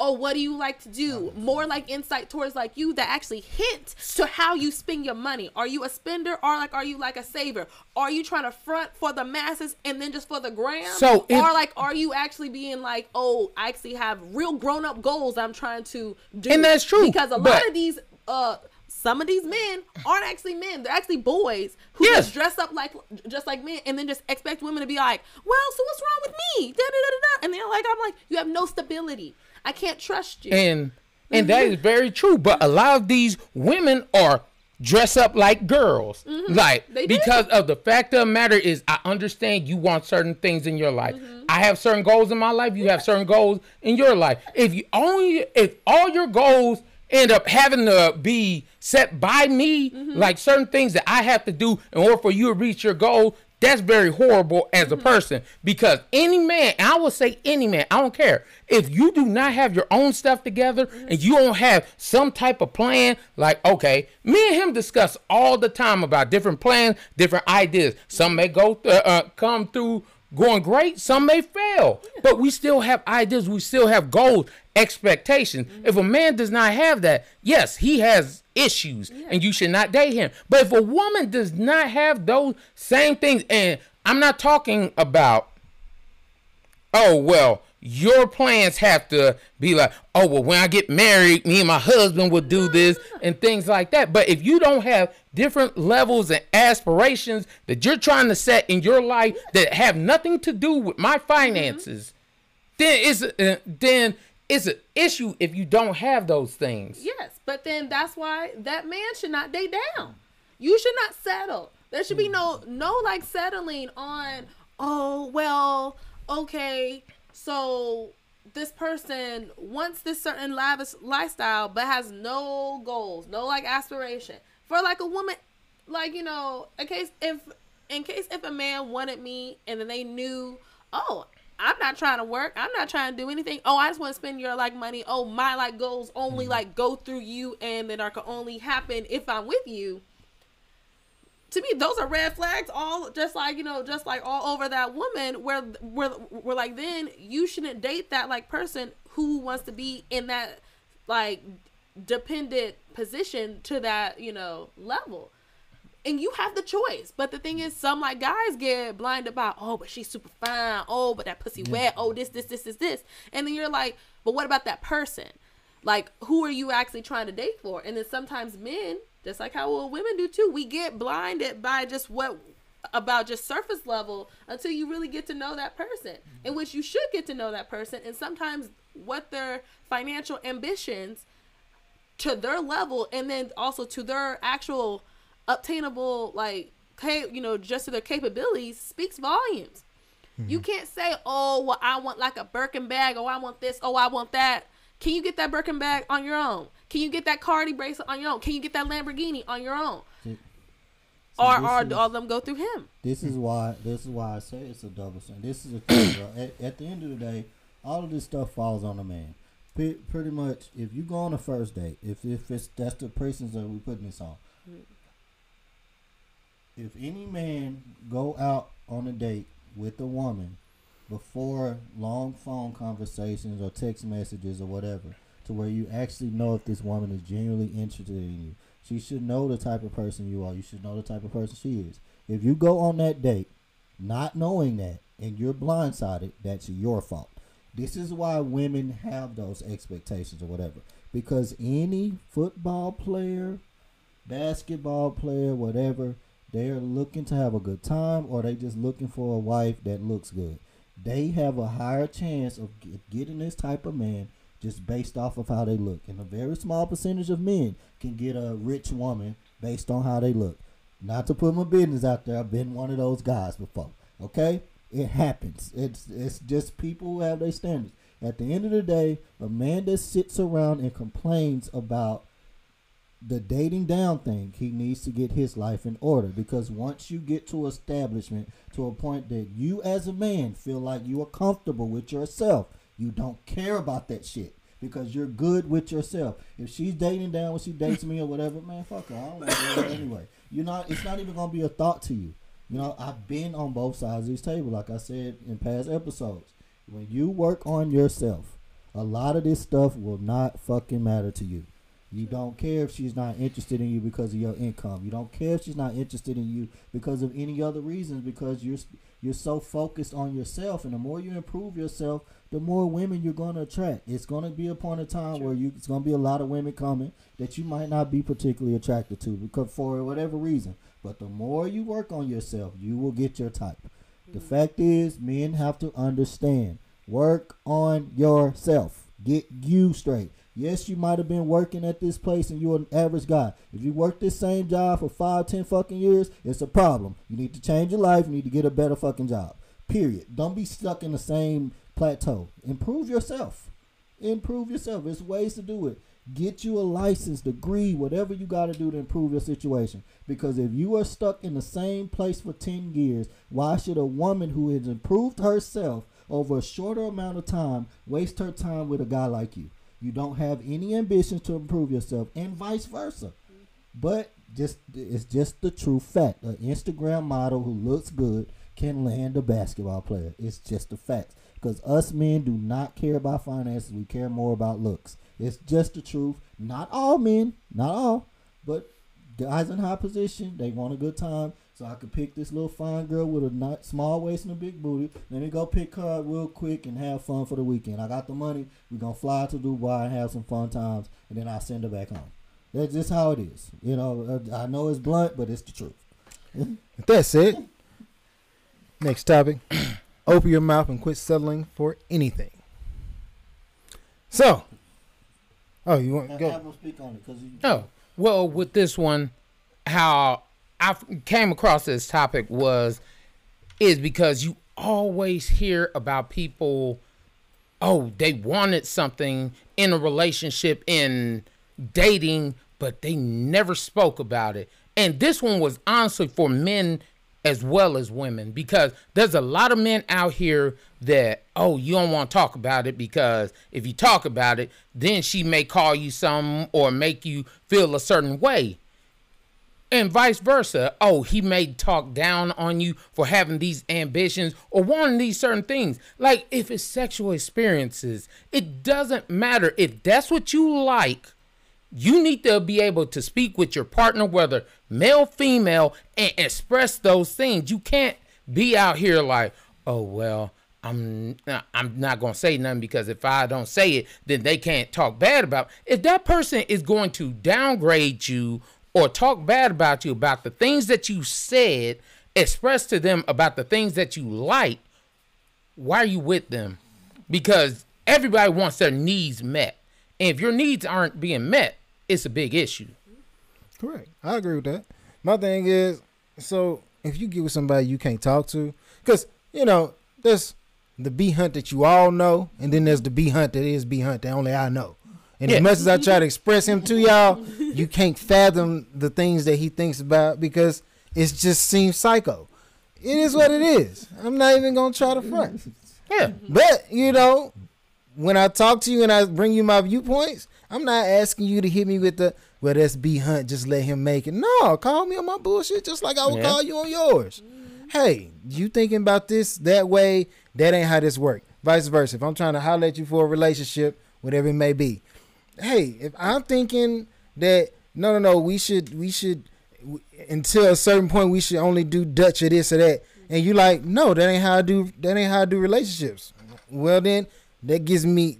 Oh, what do you like to do? More like insight towards like you that actually hint to how you spend your money. Are you a spender, or like, are you like a saver? Are you trying to front for the masses and then just for the gram? So are you actually being like, oh, I actually have real grown up goals I'm trying to do. And that's true. Because lot of these, some of these men aren't actually men. They're actually boys who just dress up just like men and then just expect women to be like, well, so what's wrong with me? Da, da, da, da. And they're like, I'm like, you have no stability. I can't trust you. And that is very true. But a lot of these women are dressed up like girls. Like, because of the fact of the matter is, I understand you want certain things in your life. I have certain goals in my life. You have certain goals in your life. If all your goals end up having to be set by me, like certain things that I have to do in order for you to reach your goal, that's very horrible as a person, because any man, I would say any man, I don't care. If you do not have your own stuff together and you don't have some type of plan, like, okay, me and him discuss all the time about different plans, different ideas. Some may go come through going great, some may fail, but we still have ideas. We still have goals, expectations. If a man does not have that, yes, he has issues and you should not date him. But if a woman does not have those same things, and I'm not talking about, oh, well, your plans have to be like, oh, well, when I get married, me and my husband will do this and things like that. But if you don't have different levels and aspirations that you're trying to set in your life that have nothing to do with my finances, then it's an issue if you don't have those things. Yes, but then that's why that man should not date down. You should not settle. There should be no like settling on, oh, well, okay, so this person wants this certain lavish lifestyle, but has no goals, no like aspiration. For like a woman, like, you know, in case if a man wanted me and then they knew, oh, I'm not trying to work, I'm not trying to do anything. Oh, I just want to spend your like money. Oh, my like goals only like go through you, and then can only happen if I'm with you. To me, those are red flags, all just like, you know, just like all over that woman, where we're like, then you shouldn't date that like person who wants to be in that like dependent position to that, you know, level. And you have the choice. But the thing is, some like guys get blinded by, oh, but she's super fine. Oh, but that pussy wet. Oh, this. And then you're like, but what about that person? Like, who are you actually trying to date for? And then sometimes men, just like how women do too, we get blinded by just what about just surface level until you really get to know that person, in which you should get to know that person. And sometimes what their financial ambitions to their level, and then also to their actual obtainable, like, you know, just to their capabilities, speaks volumes. You can't say, oh, well, I want like a Birkin bag. Oh, I want this. Oh, I want that. Can you get that Birkin bag on your own? Can you get that Cardi bracelet on your own? Can you get that Lamborghini on your own? So or all of them go through him. This is why I say it's a double standard. This is a thing, bro. At the end of the day, all of this stuff falls on a man. Pretty much, if you go on a first date, if it's, that's the persons that we're putting this on. If any man go out on a date with a woman before long phone conversations or text messages or whatever, to where you actually know if this woman is genuinely interested in you. She should know the type of person you are. You should know the type of person she is. If you go on that date not knowing that and you're blindsided, that's your fault. This is why women have those expectations or whatever. Because any football player, basketball player, whatever, they're looking to have a good time, or they just looking for a wife that looks good. They have a higher chance of getting this type of man just based off of how they look. And a very small percentage of men can get a rich woman based on how they look. Not to put my business out there, I've been one of those guys before. Okay? It happens. It's just people who have their standards. At the end of the day, a man that sits around and complains about the dating down thing, he needs to get his life in order, because once you get to establishment to a point that you as a man feel like you are comfortable with yourself, you don't care about that shit because you're good with yourself. If she's dating down when she dates me or whatever, man, fuck her. I don't like her anyway. You're not, it's not even gonna be a thought to you. You know, I've been on both sides of this table, like I said in past episodes. When you work on yourself, a lot of this stuff will not fucking matter to you. You don't care if she's not interested in you because of your income. You don't care if she's not interested in you because of any other reasons, because you're so focused on yourself. And the more you improve yourself, the more women you're going to attract. It's going to be a point of time where it's going to be a lot of women coming that you might not be particularly attracted to because for whatever reason. But the more you work on yourself, you will get your type. The fact is, men have to understand, work on yourself. Get you straight. Yes, you might have been working at this place and you're an average guy. If you work this same job for 5, 10 fucking years, it's a problem. You need to change your life. You need to get a better fucking job. Period. Don't be stuck in the same plateau. Improve yourself. Improve yourself. There's ways to do it. Get you a license, degree, whatever you got to do to improve your situation. Because if you are stuck in the same place for 10 years, why should a woman who has improved herself over a shorter amount of time waste her time with a guy like you? You don't have any ambitions to improve yourself, and vice versa. But just it's just the true fact. An Instagram model who looks good can land a basketball player. It's just a fact. Because us men do not care about finances. We care more about looks. It's just the truth. Not all men, not all, but guys in high position, they want a good time. So I could pick this little fine girl with a not small waist and a big booty. Let me go pick her up real quick and have fun for the weekend. I got the money. We're going to fly to Dubai and have some fun times, and then I'll send her back home. That's just how it is. You know, I know it's blunt, but it's the truth. That's it. Next topic. Open your mouth and quit settling for anything. So. Oh, you want to go? Have him speak on it, 'cause you... Oh, well, with this one, how I came across this topic is because you always hear about people, oh, they wanted something in a relationship, in dating, but they never spoke about it. And this one was honestly for men as well as women, because there's a lot of men out here that, oh, you don't want to talk about it, because if you talk about it, then she may call you something or make you feel a certain way, and vice versa. Oh, he may talk down on you for having these ambitions or wanting these certain things. Like, if it's sexual experiences, it doesn't matter. If that's what you like, you need to be able to speak with your partner, whether male, female, and express those things. You can't be out here like, oh, well, I'm not going to say nothing, because if I don't say it, then they can't talk bad about it. If that person is going to downgrade you or talk bad about you about the things that you said, express to them about the things that you like, why are you with them? Because everybody wants their needs met. And if your needs aren't being met, it's a big issue. Correct. I agree with that. My thing is, so if you get with somebody you can't talk to, because, you know, there's the bee hunt that you all know, and then there's the bee hunt that is bee hunt that only I know. And yeah, as much as I try to express him to y'all, you can't fathom the things that he thinks about, because it just seems psycho. It is what it is. I'm not even going to try to front. Yeah. But, you know, when I talk to you and I bring you my viewpoints, I'm not asking you to hit me with the, well, that's B Hunt, just let him make it. No, call me on my bullshit just like I would call you on yours. Hey, you thinking about this that way, that ain't how this works. Vice versa. If I'm trying to holler at you for a relationship, whatever it may be. Hey, if I'm thinking that, no, we should, until a certain point, we should only do Dutch or this or that. And you like, no, that ain't how I do relationships. Well, then, that gives me,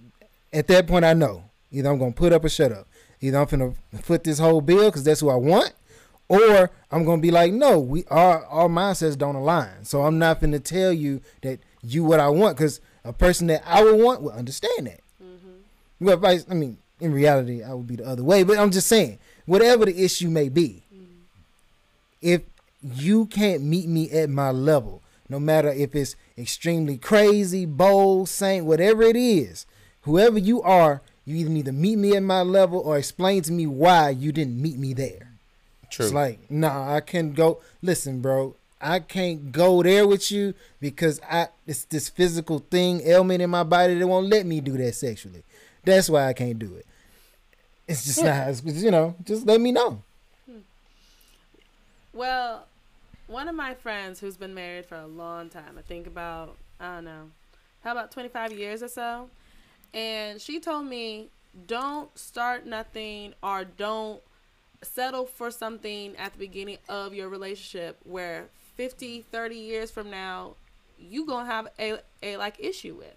at that point, I know. Either I'm going to put up or shut up. Either I'm going to foot this whole bill because that's who I want, or I'm going to be like, no, our mindsets don't align. So I'm not going to tell you that you what I want, because a person that I would want will understand that. Mm-hmm. Well, in reality, I would be the other way. But I'm just saying, whatever the issue may be, mm-hmm, if you can't meet me at my level, no matter if it's extremely crazy, bold, sane, whatever it is, whoever you are, you either need to meet me at my level or explain to me why you didn't meet me there. True. It's like, nah, I can't go. Listen, bro, I can't go there with you because it's this physical thing, ailment in my body that won't let me do that sexually. That's why I can't do it. It's just not, you know, just let me know. Well, one of my friends who's been married for a long time, I think about, I don't know, how about 25 years or so? And she told me, don't start nothing or don't settle for something at the beginning of your relationship where 30 years from now, you going to have a issue with.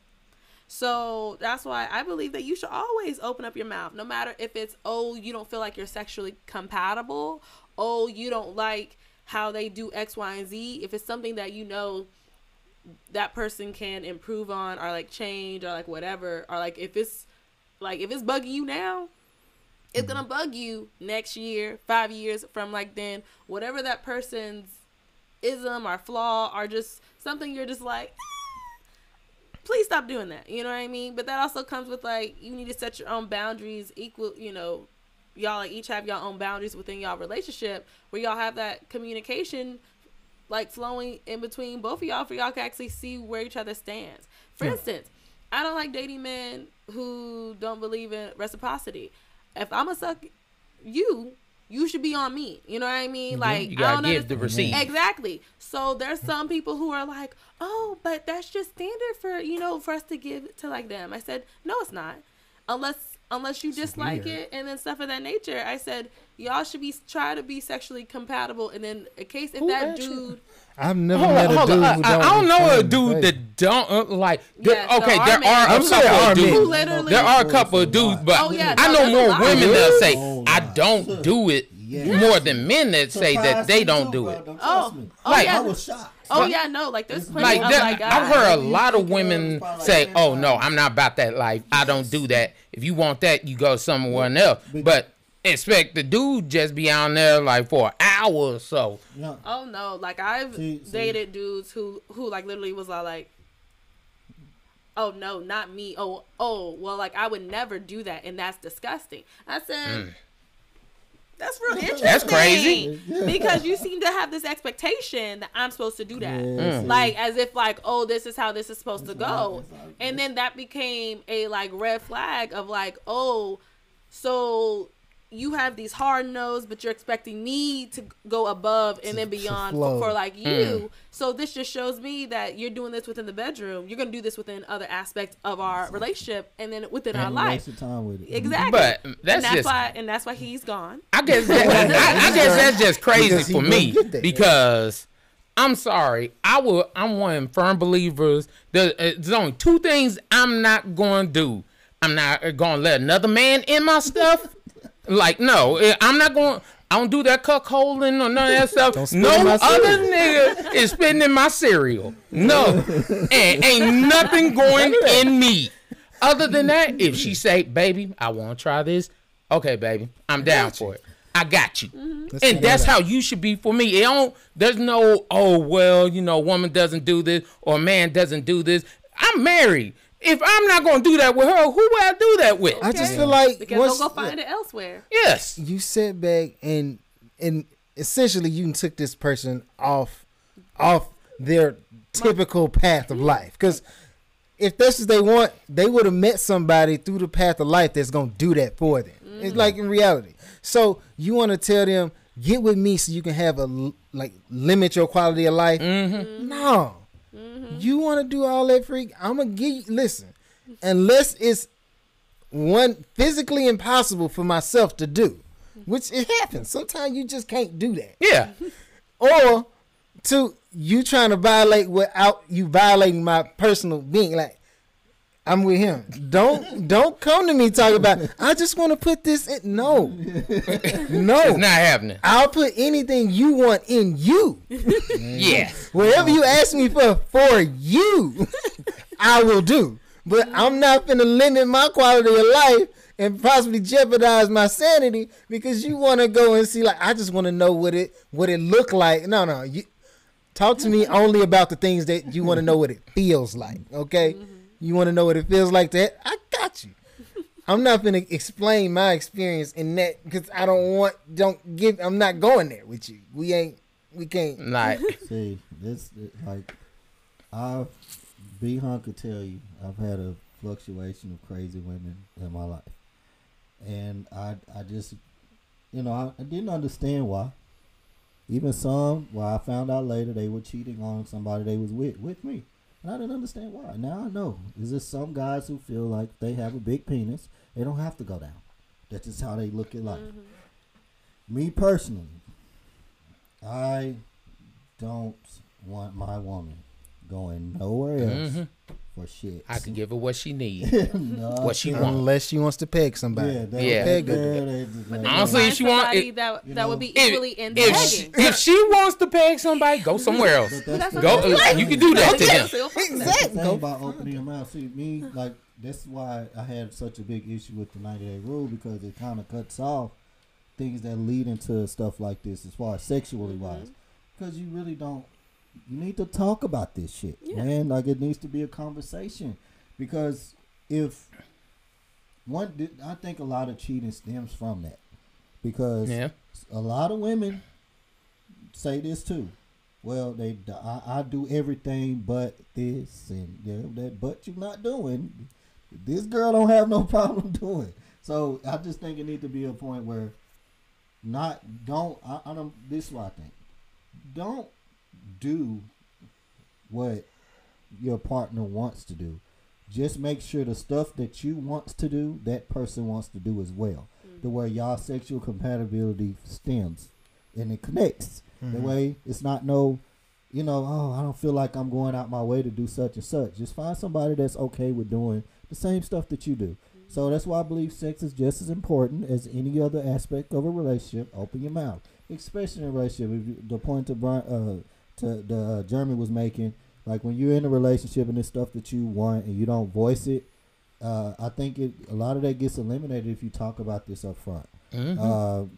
So that's why I believe that you should always open up your mouth, no matter if it's, oh, you don't feel like you're sexually compatible, oh, you don't like how they do X, Y, and Z. If it's something that you know that person can improve on or like change or like whatever, or like if it's bugging you now, it's gonna bug you next year, 5 years from like then, whatever that person's ism or flaw or just something you're just like, please stop doing that. You know what I mean? But that also comes with, like, you need to set your own boundaries equal, you know, y'all like, each have your own boundaries within y'all relationship where y'all have that communication, like, flowing in between both of y'all for y'all can actually see where each other stands. For instance, I don't like dating men who don't believe in reciprocity. If I'm a suck you, you should be on me. You know what I mean? Like, you gotta give the receipt. Exactly. So there's some people who are like, oh, but that's just standard for, you know, for us to give to like them. I said, no, it's not. Unless you dislike it and then stuff of that nature. I said, y'all should be try to be sexually compatible. And then in case if that dude, I've never met a dude. I don't know a dude that don't like. Okay, there are a couple of dudes. There are a couple of dudes, but I know more women that say I don't do it. Yes. More than men that say that they don't do it. I was shocked. Like, there's plenty of like, I've heard a lot of women say, oh, no, I'm not about that life. I don't do that. If you want that, you go somewhere else. But expect the dude just be out there, like, for an hour or so. No. Oh, no. Like, I've dated dudes who like, literally was all like, oh, no, not me. Oh, well, like, I would never do that, and that's disgusting. I said... That's real interesting. That's crazy. Because you seem to have this expectation that I'm supposed to do that. Like, as if, like, oh, this is how this is supposed to go. And then that became a, like, red flag of, like, oh, so you have these hard no's, but you're expecting me to go above and then beyond for, like, you. So this just shows me that you're doing this within the bedroom. You're going to do this within other aspects of our relationship and then within our life. Time with it. Exactly. But that's why he's gone. I guess that's just crazy for me because I'm sorry. I'm one of firm believers. There's only two things I'm not going to do. I'm not going to let another man in my stuff. Like, no, I'm not going. I don't do that cuckolding or none of that stuff. No other nigga is spending my cereal. No, and ain't nothing going in me. Other than that, if she say, "Baby, I want to try this," okay, baby, I'm down for it. I got you, and that's how you should be for me. It don't. There's no. Oh well, you know, woman doesn't do this or man doesn't do this. I'm married. If I'm not going to do that with her, who will I do that with? Okay. I just feel like... Because they'll go find it elsewhere. Yes. You sit back and essentially you took this person off their typical path of life. Because if that's what they want, they would have met somebody through the path of life that's going to do that for them. It's like in reality. So you want to tell them, get with me so you can have a... Like, limit your quality of life? No. You want to do all that freak? I'm going to give you... Listen, unless it's one physically impossible for myself to do, which it happens. Sometimes you just can't do that. Yeah. Or two, you trying to violate without you violating my personal being. Like, I'm with him. Don't come to me talking about, I just want to put this in. No. It's not happening. I'll put anything you want in you. Yes. Whatever you ask me for you, I will do. But I'm not going to limit my quality of life and possibly jeopardize my sanity because you want to go and see, like, I just want to know what it look like. No. You talk to me only about the things that you want to know what it feels like. Okay? You want to know what it feels like to have? I got you. I'm not going to explain my experience in that because I I'm not going there with you. We can't. Like. See, B-Hon could tell you, I've had a fluctuation of crazy women in my life. And I just, you know, I didn't understand why. Even I found out later they were cheating on somebody they was with me. I didn't understand why. Now I know. Is there some guys who feel like they have a big penis? They don't have to go down. That's just how they look at life. Me personally, I don't want my woman going nowhere else for shit. I can give her what she needs, what she wants, unless she wants to peg somebody. Honestly, if she wants, that would be equally if she wants to peg somebody, go somewhere else. You can do that to them. Exactly. That's about opening your mouth. See me, like, that's why I had such a big issue with the 90-day rule because it kind of cuts off things that lead into stuff like this, as far as sexually wise, because you really don't. you need to talk about this shit, man. Like, it needs to be a conversation, because if one, I think a lot of cheating stems from that, because a lot of women say this too. Well, they, I do everything but this and that, but you're not doing. This girl don't have no problem doing. So I just think it needs to be a point where this is what I think. Don't do what your partner wants to do. Just make sure the stuff that you wants to do, that person wants to do as well. Mm-hmm. The way y'all sexual compatibility stems and it connects. Mm-hmm. The way it's not no, I don't feel like I'm going out my way to do such and such. Just find somebody that's okay with doing the same stuff that you do. Mm-hmm. So that's why I believe sex is just as important as any other aspect of a relationship. Open your mouth, especially in a relationship. The point to Jeremy was making, like, when you're in a relationship and it's stuff that you want and you don't voice it, I think a lot of that gets eliminated if you talk about this up front. Mm-hmm.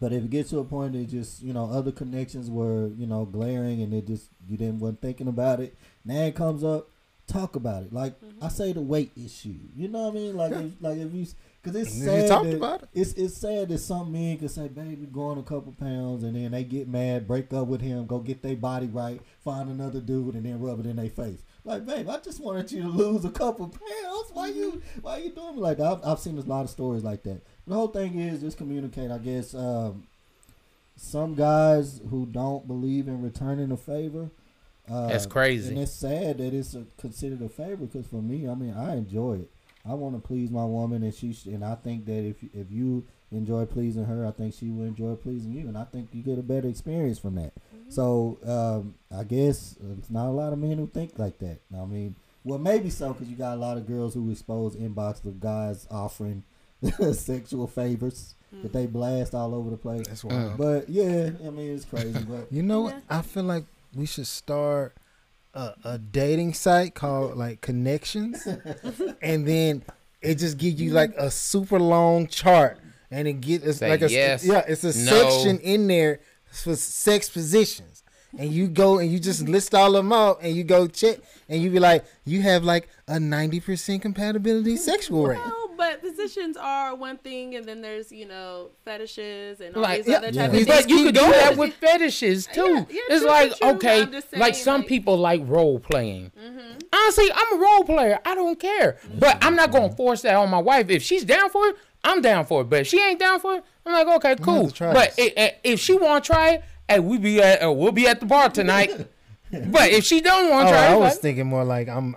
But if it gets to a point that just, other connections were, glaring and it just, you weren't thinking about it, now it comes up, talk about it. Like, mm-hmm. I say the weight issue. You know what I mean? Like, it's sad that some men can say, baby, go on a couple pounds, and then they get mad, break up with him, go get their body right, find another dude, and then rub it in their face. Like, babe, I just wanted you to lose a couple pounds. Why you doing me like that? I've seen a lot of stories like that. The whole thing is just communicate, I guess. Some guys who don't believe in returning a favor. That's crazy. And it's sad that it's considered a favor, because for me, I mean, I enjoy it. I want to please my woman, and I think that if you enjoy pleasing her, I think she will enjoy pleasing you, and I think you get a better experience from that. Mm-hmm. So I guess it's not a lot of men who think like that. I mean, well, maybe so, because you got a lot of girls who expose inbox of guys offering sexual favors that they blast all over the place. That's wild. But yeah, I mean, it's crazy. But what? I feel like we should start a dating site called like Connections, and then it just gives you like a super long chart, and it's a section in there for sex positions, and you go and you just list all of them out, and you go check, and you be like, you have like a 90% compatibility sexual rate. But positions are one thing, and then there's, fetishes and all these other types of things. But you could do that with fetishes, too. Yeah, it's true, like, true. Okay, saying, like some people like role playing. Mm-hmm. Honestly, I'm a role player. I don't care. Mm-hmm. But I'm not going to force that on my wife. If she's down for it, I'm down for it. But if she ain't down for it, I'm like, okay, cool. But if she want to try it, hey, we'll be at the bar tonight. But if she don't want to try it. I was thinking more like I'm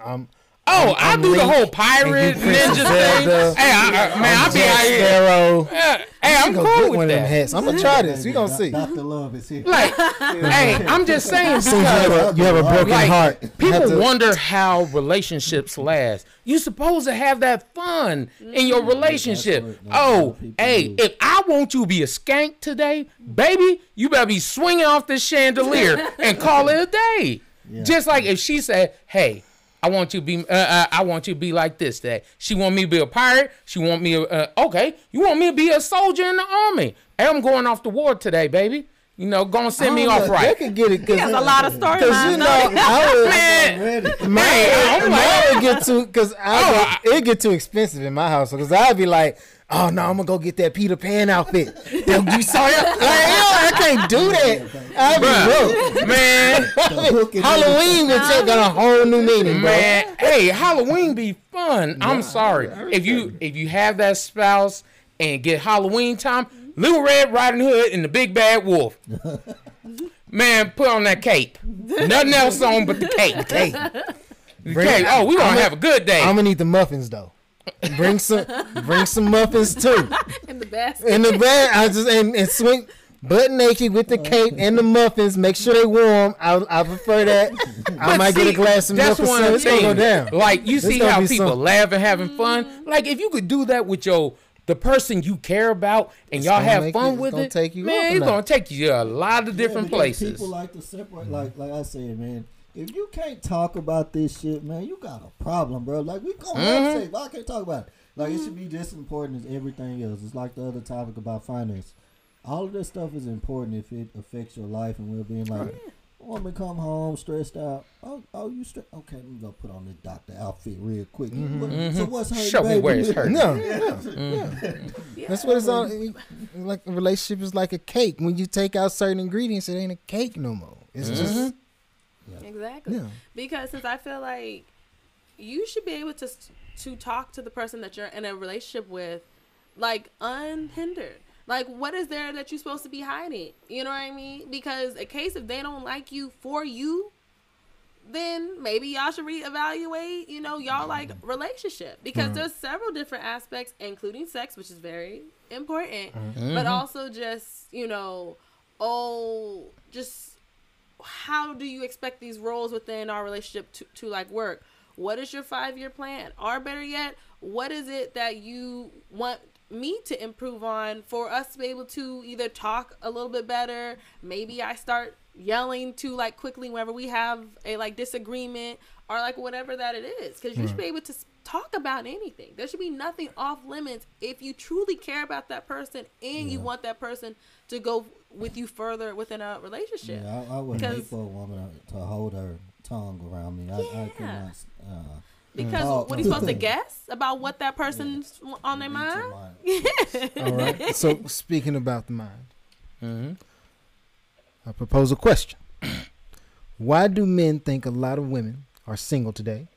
I do the whole pirate ninja thing. I'll be out here. I'm cool with that. I'm gonna try this. We gonna see. Dr. Love is here. Like, hey, I'm just saying, because you have a broken heart. People wonder how relationships last. You're supposed to have that fun in your relationship. Oh, hey, if I want you to be a skank today, baby, you better be swinging off this chandelier and call it a day. Just like if she said, hey, I want you to be like this. That she want me to be a pirate. She want me. Okay, you want me to be a soldier in the army. Hey, I'm going off to war today, baby. Gonna send me off right. They could get it. He has a lot of storylines. It get too expensive in my house, because I'd be like, oh no, I'm gonna go get that Peter Pan outfit. You saw it? Like, I can't do that. I be broke, man. Halloween will take on a whole new meaning, man. Hey, Halloween be fun. I'm sorry if you have that spouse and get Halloween time. Little Red Riding Hood and the Big Bad Wolf. Man, put on that cape. Nothing else on but the cape. Oh, we gonna have a good day. I'm gonna eat the muffins though. Bring some muffins too. In the basket. I just and swing butt naked with the cape and the muffins. Make sure they warm. I prefer that. I might get a glass of milk. That's one of the things. Like see how people laugh and having fun. Like if you could do that with the person you care about, and y'all have fun with it. Man, it's gonna take you a lot of different places. People like to separate. Like I said, man. If you can't talk about this shit, man, you got a problem, bro. Like, we gonna have sex. I can't talk about it. Like, it should be just as important as everything else. It's like the other topic about finance. All of this stuff is important if it affects your life and well-being. Like, Woman come home stressed out. Oh, you stressed? Okay, let me go put on this doctor outfit real quick. Mm-hmm. So what's hurting? Show me where it's hurting. No, yeah. That's what it's all. Like a relationship is like a cake. When you take out certain ingredients, it ain't a cake no more. It's just exactly because since I feel like you should be able to talk to the person that you're in a relationship with, like unhindered. Like, what is there that you're supposed to be hiding? You know what I mean? Because in case if they don't like you for you, then maybe y'all should reevaluate, you know, y'all like relationship. Because there's several different aspects, including sex, which is very important. But also just, you know, just how do you expect these roles within our relationship to like work? What is your 5-year plan? Or better yet, what is it that you want me to improve on for us to be able to either talk a little bit better? Maybe I start yelling too like quickly whenever we have a like disagreement or like whatever that it is, because you should be able to talk about anything. There should be nothing off limits if you truly care about that person and you want that person to go with you further within a relationship. I would hate for a woman to hold her tongue around me. I could not because what are you supposed to guess about what that person's on their mind? All right. So speaking about the mind, I propose a question. Why do men think a lot of women are single today?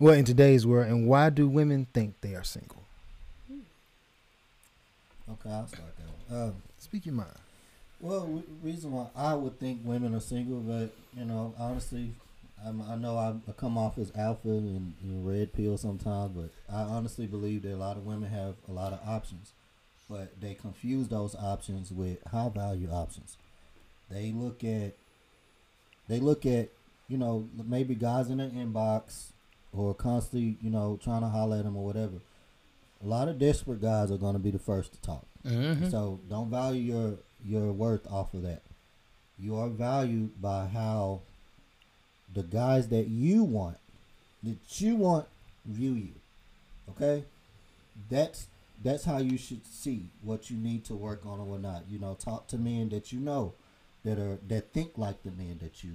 Well, in today's world, and why do women think they are single? Okay, I'll start that. Speak your mind. Well, reason why I would think women are single, but you know, honestly, I know I come off as alpha and red pill sometimes, but I honestly believe that a lot of women have a lot of options, but they confuse those options with high value options. They look at, you know, maybe guys in their inbox or constantly, you know, trying to holler at them or whatever. A lot of desperate guys are going to be the first to talk. So don't value your worth off of that. You are valued by how the guys that you want view you. Okay? That's how you should see what you need to work on or whatnot. You know, talk to men that you know that think like the men that you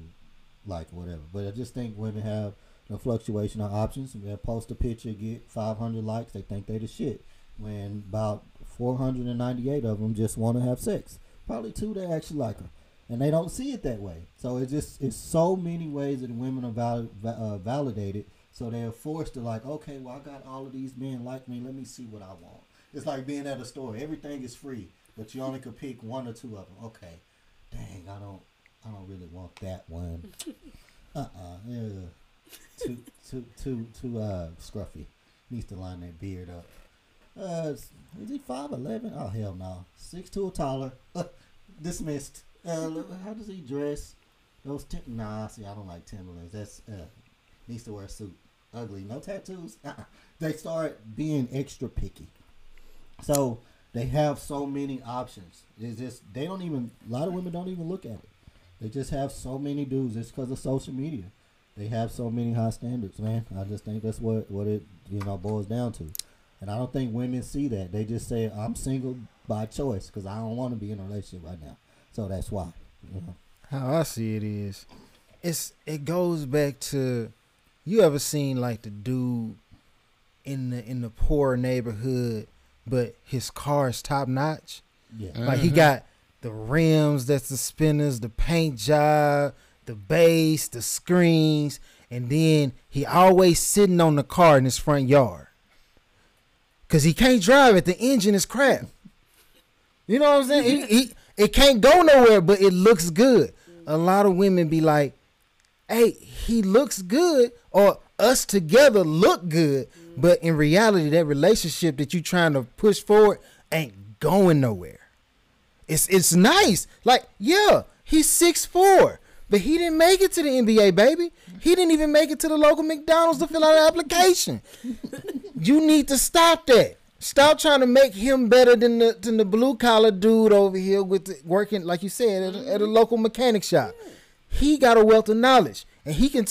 like or whatever. But I just think women have the fluctuation of options. They post a picture, get 500 likes, they think they the shit. When about 498 of them just want to have sex. Probably 2 they actually like her. And they don't see it that way. So it's so many ways that women are validated. So they're forced to like, okay, well, I got all of these men like me. Let me see what I want. It's like being at a store. Everything is free, but you only can pick one or two of them. Okay, dang, I don't really want that one. Yeah, too scruffy. Needs to line that beard up. Is he 5'11"? Oh hell no, 6'2" or taller. Dismissed. How does he dress? Those see, I don't like Timberlands. That's needs to wear a suit. Ugly, no tattoos. They start being extra picky. So they have so many options. It's just a lot of women don't even look at it. They just have so many dudes. It's because of social media. They have so many high standards, man. I just think that's what it boils down to. And I don't think women see that. They just say, I'm single by choice because I don't want to be in a relationship right now. So that's why. How I see it is, it goes back to, you ever seen like the dude in the poor neighborhood, but his car is top notch. Yeah. Like he got the rims, that's the spinners, the paint job, the base, the screens, and then he always sitting on the car in his front yard because he can't drive it. The engine is crap. You know what I'm saying? It can't go nowhere, but it looks good. A lot of women be like, hey, he looks good, or us together look good. But in reality, that relationship that you trying to push forward ain't going nowhere. It's nice. Like, yeah, he's 6'4", but he didn't make it to the NBA, baby. He didn't even make it to the local McDonald's to fill out an application. You need to stop that. Stop trying to make him better than the blue collar dude over here working, like you said, at a local mechanic shop. He got a wealth of knowledge, and he can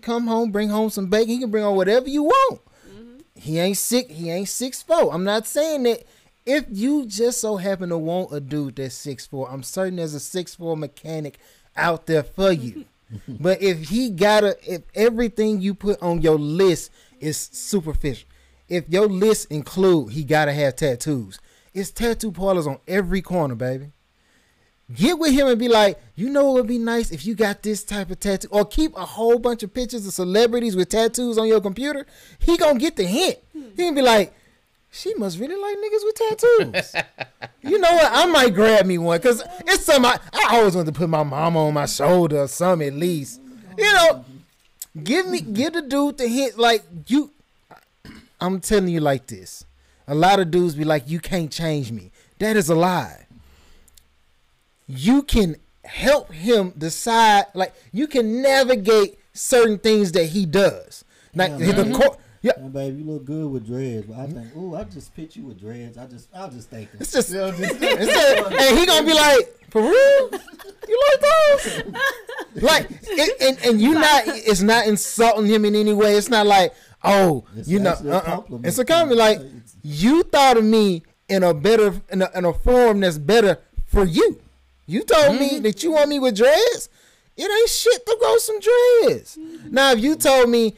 come home, bring home some bacon. He can bring on whatever you want. He ain't sick. He ain't 6'4". I'm not saying that. If you just so happen to want a dude that's 6'4", I'm certain there's a 6'4" mechanic out there for you. But if everything you put on your list is superficial, if your list include he gotta have tattoos, it's tattoo parlors on every corner, baby. Get with him and be like, you know, it would be nice if you got this type of tattoo, or keep a whole bunch of pictures of celebrities with tattoos on your computer. He gonna get the hint. He gonna be like, she must really like niggas with tattoos. You know what? I might grab me one, because it's something I always wanted to put my mama on my shoulder or something at least. You know, give the dude the hint. Like, you, I'm telling you like this. A lot of dudes be like, you can't change me. That is a lie. You can help him decide, like, you can navigate certain things that he does. Like, yeah, and babe, you look good with dreads. But I think, ooh, I just pitch you with dreads. I'll just think it's just, you know, and he gonna be like, for real, you like those? Like, and you not, it's not insulting him in any way. It's not like, oh, it's, you know, it's a compliment. Like, you thought of me in a better, in a form that's better for you. You told me that you want me with dreads. It ain't shit to grow some dreads. Now, if you told me,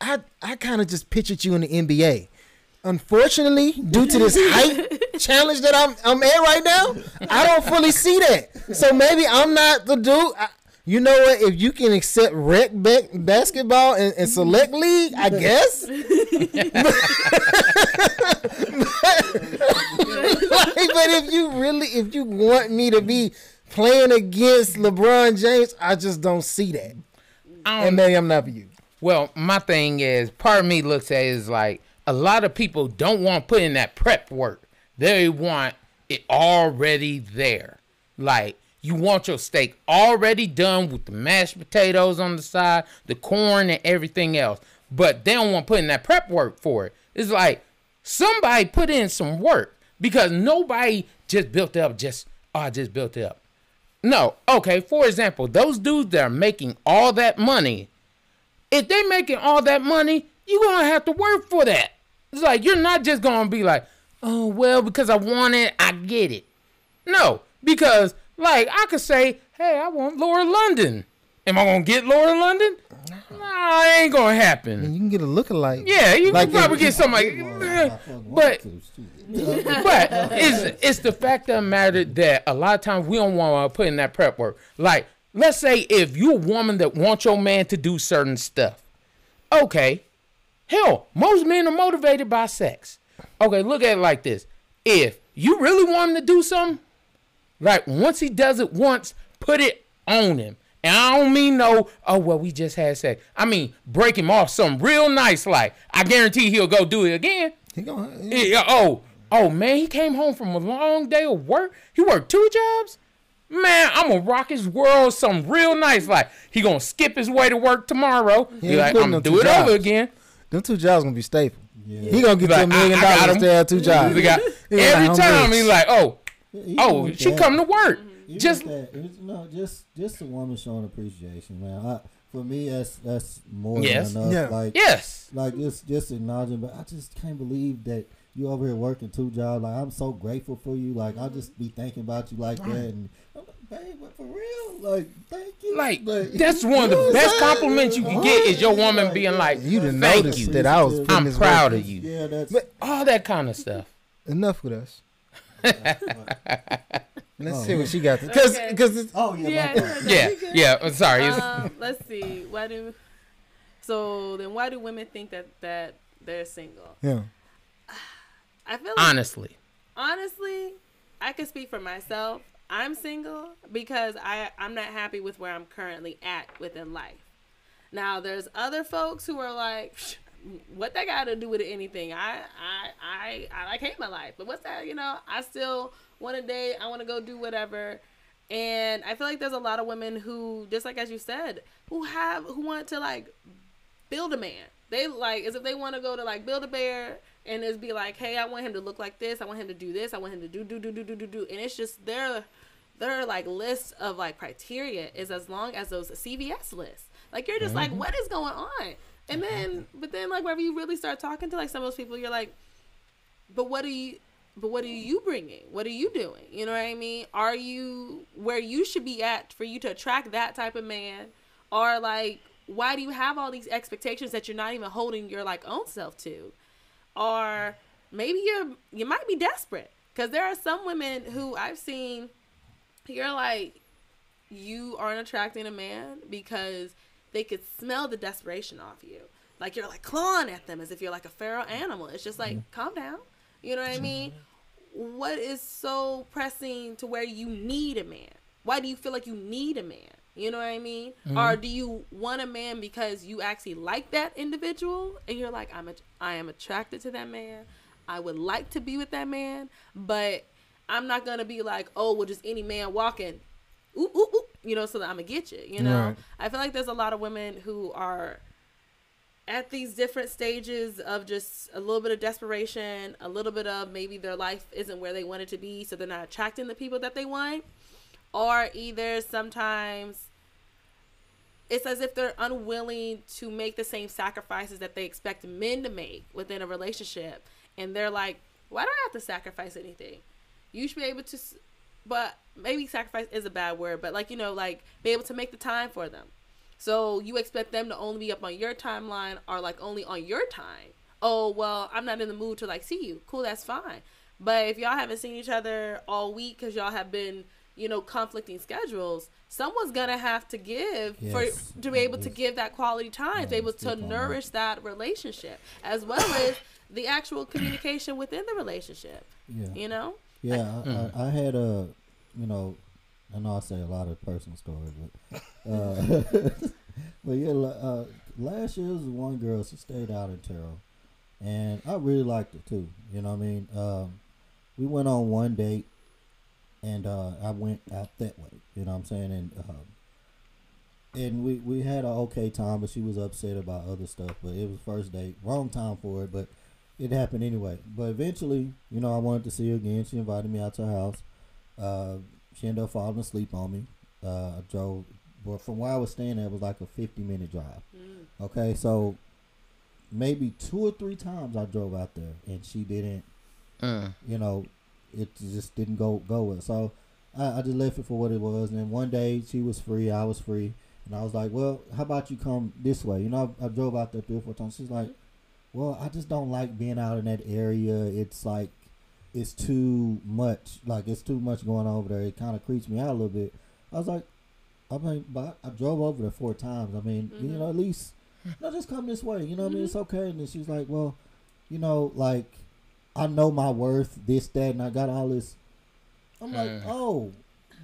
I kind of just pictured you in the NBA. Unfortunately, due to this height challenge that I'm at right now, I don't fully see that. So maybe I'm not the dude. You know what? If you can accept rec basketball and select league, I guess. but if you want me to be playing against LeBron James, I just don't see that. And maybe I'm not for you. Well, my thing is, part of me looks at it is like, a lot of people don't want to put in that prep work. They want it already there. Like, you want your steak already done with the mashed potatoes on the side, the corn and everything else. But they don't want to put in that prep work for it. It's like, somebody put in some work, because nobody just built it up just built it up. No, okay, for example, those dudes that are making all that money, if they're making all that money, you're going to have to work for that. It's like, you're not just going to be like, oh, well, because I want it, I get it. No, because, like, I could say, hey, I want Laura London. Am I going to get Laura London? Nah, it ain't going to happen. And you can get a lookalike. Yeah, you like can probably get somebody. But it's the fact of the matter that a lot of times we don't want to put in that prep work. Like, let's say if you're a woman that wants your man to do certain stuff. Okay. Hell, most men are motivated by sex. Okay, look at it like this. If you really want him to do something, like, once he does it once, put it on him. And I don't mean no, oh, well, we just had sex. I mean, break him off something real nice. Like, I guarantee he'll go do it again. He gonna, oh, man, he came home from a long day of work. He worked 2 jobs. Man, I'm going to rock his world something real nice. Like, he going to skip his way to work tomorrow. Yeah, like, I'm going to do it over again. Them 2 jobs going to be staple. Yeah. He going to get like, $1 million to have 2 jobs. Every time he's like, oh, she come to work. Even just a woman showing appreciation, man. For me, that's more than enough. Yeah. Like, yes. Like, it's just acknowledging, but I just can't believe that you over here working 2 jobs. Like, I'm so grateful for you. Like, I'll just be thinking about you like that. And I'm like, babe, but for real, like, thank you. Like that's one of the best compliments you can get is your woman being like, you didn't notice that I was. I'm proud of you. Yeah, that's all that kind of stuff. Enough with us. Let's see what she got. Because I'm sorry. Let's see. Why do women think that they're single? Yeah. I feel like, honestly, I can speak for myself. I'm single because I'm not happy with where I'm currently at within life. Now, there's other folks who are like, what that got to do with anything? I like hate my life, but what's that? You know, I still want to date. I want to go do whatever. And I feel like there's a lot of women who, just like as you said, who want to like build a man. They like as if they want to go to like Build-A-Bear. And it's be like, hey, I want him to look like this. I want him to do this. I want him to do. And it's just their like list of like criteria is as long as those CVS lists. Like you're just like, what is going on? And then, but then like whenever you really start talking to like some of those people, you're like, but what do you? But what are you bringing? What are you doing? You know what I mean? Are you where you should be at for you to attract that type of man? Or, like, why do you have all these expectations that you're not even holding your, like, own self to? Or maybe you might be desperate. Because there are some women who I've seen, you're like, you aren't attracting a man because they could smell the desperation off you. Like, you're, like, clawing at them as if you're, like, a feral animal. It's just like, calm down. You know what I mean? What is so pressing to where you need a man? Why do you feel like you need a man? You know what I mean? Mm-hmm. Or do you want a man because you actually like that individual and you're like, I am attracted to that man. I would like to be with that man, but I'm not going to be like, oh, well, just any man walking. Ooh, ooh, ooh. You know, so that I'm going to get you, you know? Right. I feel like there's a lot of women who are at these different stages of just a little bit of desperation, a little bit of maybe their life isn't where they want it to be, so they're not attracting the people that they want. Or either sometimes it's as if they're unwilling to make the same sacrifices that they expect men to make within a relationship. And they're like, why do I have to sacrifice anything? You should be able to, but maybe sacrifice is a bad word, but like, you know, like be able to make the time for them. So you expect them to only be up on your timeline or like only on your time. Oh, well, I'm not in the mood to like see you. Cool, that's fine. But if y'all haven't seen each other all week because y'all have been, you know, conflicting schedules, someone's going to have to give for to be able to give that quality time, to be able to nourish that relationship as well as the actual communication within the relationship, you know? Yeah, I had a, you know, I know I say a lot of personal stories, but yeah, last year was one girl. She stayed out in Terrell, and I really liked her too. You know what I mean? We went on one date, and I went out that way. You know what I'm saying? And we had an okay time, but she was upset about other stuff. But it was first date, wrong time for it, but it happened anyway. But eventually, you know, I wanted to see her again. She invited me out to her house. She ended up falling asleep on me. I drove, but from where I was staying at, it was like a 50-minute drive. Okay, so maybe 2 or 3 times I drove out there, and she didn't, you know, it just didn't go with it. So I just left it for what it was. And then one day she was free, I was free, and I was like, well, how about you come this way? You know, I drove out there 3 or 4 times. She's like, well, I just don't like being out in that area. It's like, it's too much. Like, it's too much going on over there. It kind of creeps me out a little bit. I was like, I mean, but I drove over there 4 times. I mean, you know, at least, no, just come this way. You know what I mean? It's okay. And then she's like, well, you know, like, I know my worth, this, that, and I got all this. I'm like, oh,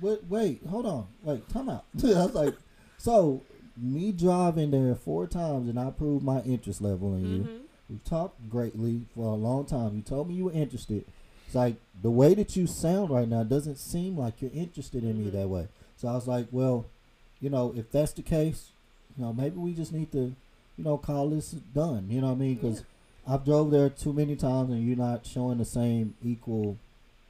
wait, hold on. Wait, time out. I was like, so, me driving there 4 times and I proved my interest level in you. We talked greatly for a long time. You told me you were interested. Like, the way that you sound right now doesn't seem like you're interested in me that way. So I was like, well, you know, if that's the case, you know, maybe we just need to, you know, call this done. You know what I mean? Because I've drove there too many times and you're not showing the same equal,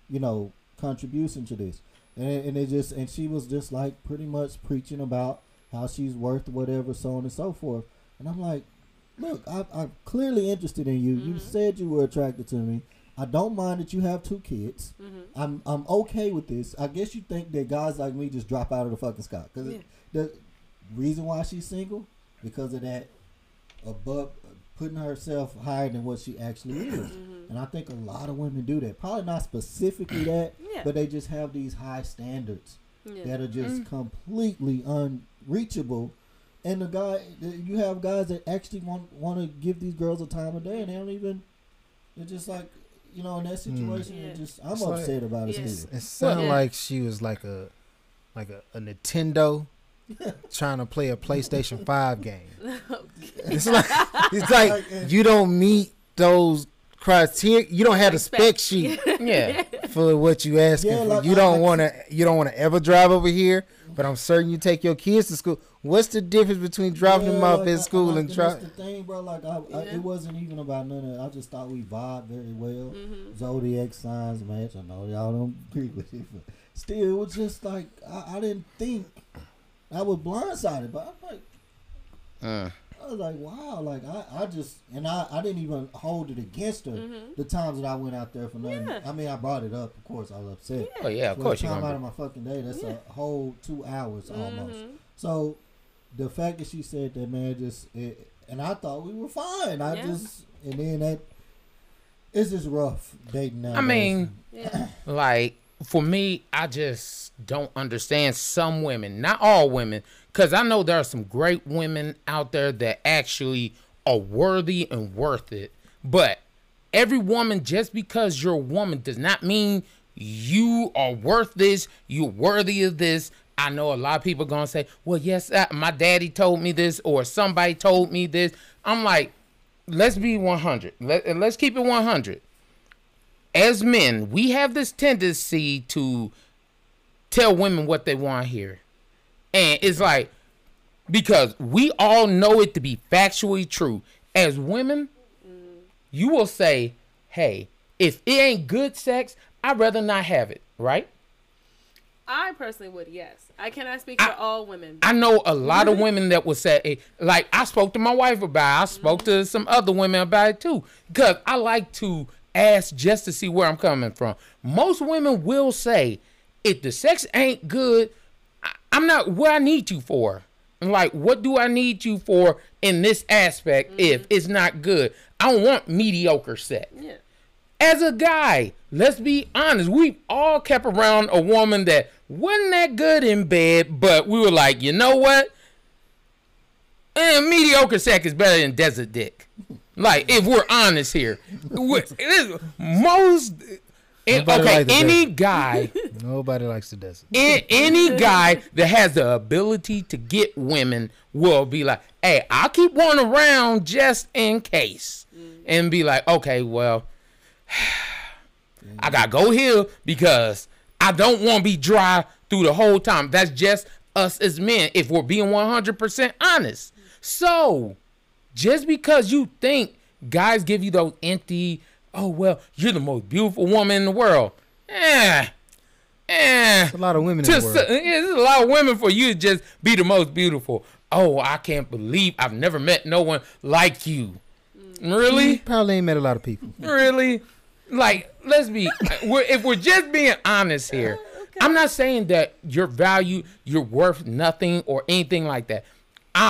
you know, contribution to this. And it just, and she was just like pretty much preaching about how she's worth whatever, so on and so forth. And I'm like, look, I'm clearly interested in you. You said you were attracted to me. I don't mind that you have 2 kids. I'm okay with this. I guess you think that guys like me just drop out of the fucking sky. Because the reason why she's single, because of that, above putting herself higher than what she actually is. And I think a lot of women do that. Probably not specifically that, but they just have these high standards that are just completely unreachable. And the guy, you have guys that actually want to give these girls a time of day, and they don't even, they're just like, you know, in that situation, just I'm so upset about it. It sounded like she was like a Nintendo trying to play a PlayStation 5 game. It's like you don't meet those criteria. You don't have the spec sheet for what you asking for. Like, you don't want to ever drive over here. But I'm certain you take your kids to school. What's the difference between dropping them off at school and driving? That's the thing, bro. Like, it wasn't even about none of that. I just thought we vibe very well. Zodiac signs match. I know y'all don't agree with it, but still, it was just like I didn't think I was blindsided. But I'm like, I was like, wow, like I didn't even hold it against her. Mm-hmm. The times that I went out there for nothing. Yeah. I mean, I brought it up. Of course, I was upset. Yeah. Oh yeah, of course. Time out of my fucking day. That's a whole 2 hours almost. Mm-hmm. So the fact that she said that, man, and I thought we were fine. And then that. It's just rough dating now. I mean, like for me, I just don't understand some women, not all women, because I know there are some great women out there that actually are worthy and worth it. But every woman, just because you're a woman, does not mean you are worth this. You're worthy of this. I know a lot of people are gonna say, "Well, yes, my daddy told me this, or somebody told me this." I'm like, let's be 100. Let's keep it 100. As men, we have this tendency to tell women what they want to hear. And it's like, because we all know it to be factually true. As women, you will say, hey, if it ain't good sex, I'd rather not have it, right? I personally would, yes. I cannot speak for all women. I know a lot of women that will say, like, I spoke to my wife about it. I spoke to some other women about it, too. Because I like to ask just to see where I'm coming from. Most women will say, if the sex ain't good, I'm not where I need you for. I'm like, what do I need you for in this aspect if it's not good? I don't want mediocre sex. Yeah. As a guy, let's be honest, we've all kept around a woman that wasn't that good in bed, but we were like, you know what? And mediocre sex is better than desert dick. Like, if we're honest here. Nobody likes the desert. Any guy that has the ability to get women will be like, hey, I'll keep one around just in case. And be like, okay, well, I gotta go here because I don't want to be dry through the whole time. That's just us as men, if we're being 100% honest. So just because you think guys give you those empty, oh well, you're the most beautiful woman in the world. There's a lot of women in the world. There's a lot of women for you to just be the most beautiful. Oh, I can't believe I've never met no one like you. Really? You probably ain't met a lot of people. Really? Like, let's be, if we're just being honest here, okay. I'm not saying that your value, you're worth nothing or anything like that.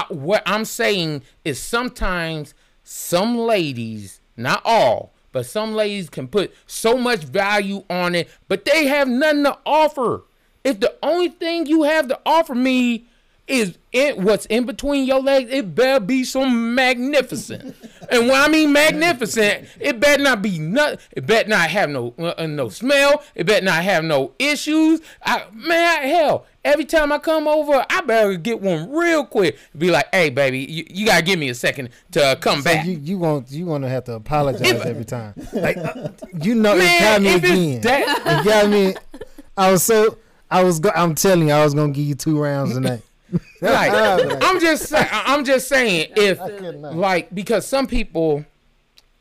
What I'm saying is sometimes some ladies, not all, but some ladies can put so much value on it, but they have nothing to offer. If the only thing you have to offer me is what's in between your legs, it better be some magnificent. And when I mean magnificent, it better not be nothing. It better not have no smell. It better not have no issues. Hell, every time I come over, I better get one real quick. Be like, hey, baby, you got to give me a second to come back. You want to have to apologize every time. Like, it got me again. It got me. I'm telling you, I was going to give you 2 rounds tonight. Like, I'm just saying because some people,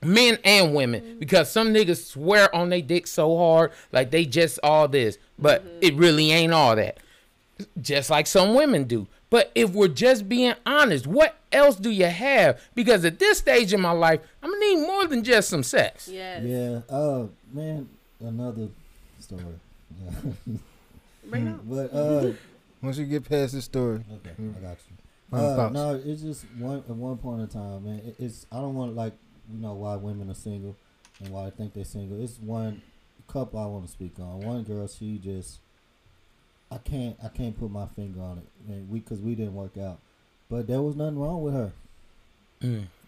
men and women, because some niggas swear on they dick so hard, like they just all this, but it really ain't all that. Just like some women do. But if we're just being honest, what else do you have? Because at this stage in my life, I'm gonna need more than just some sex. Yes. Yeah. Man, another story. Right now. But once you get past this story, okay, I got you. No, it's just at one point in time, man. I don't want to, like, you know, why women are single and why I think they're single. It's one couple I want to speak on. One girl, she just, I can't put my finger on it, and because we didn't work out, but there was nothing wrong with her.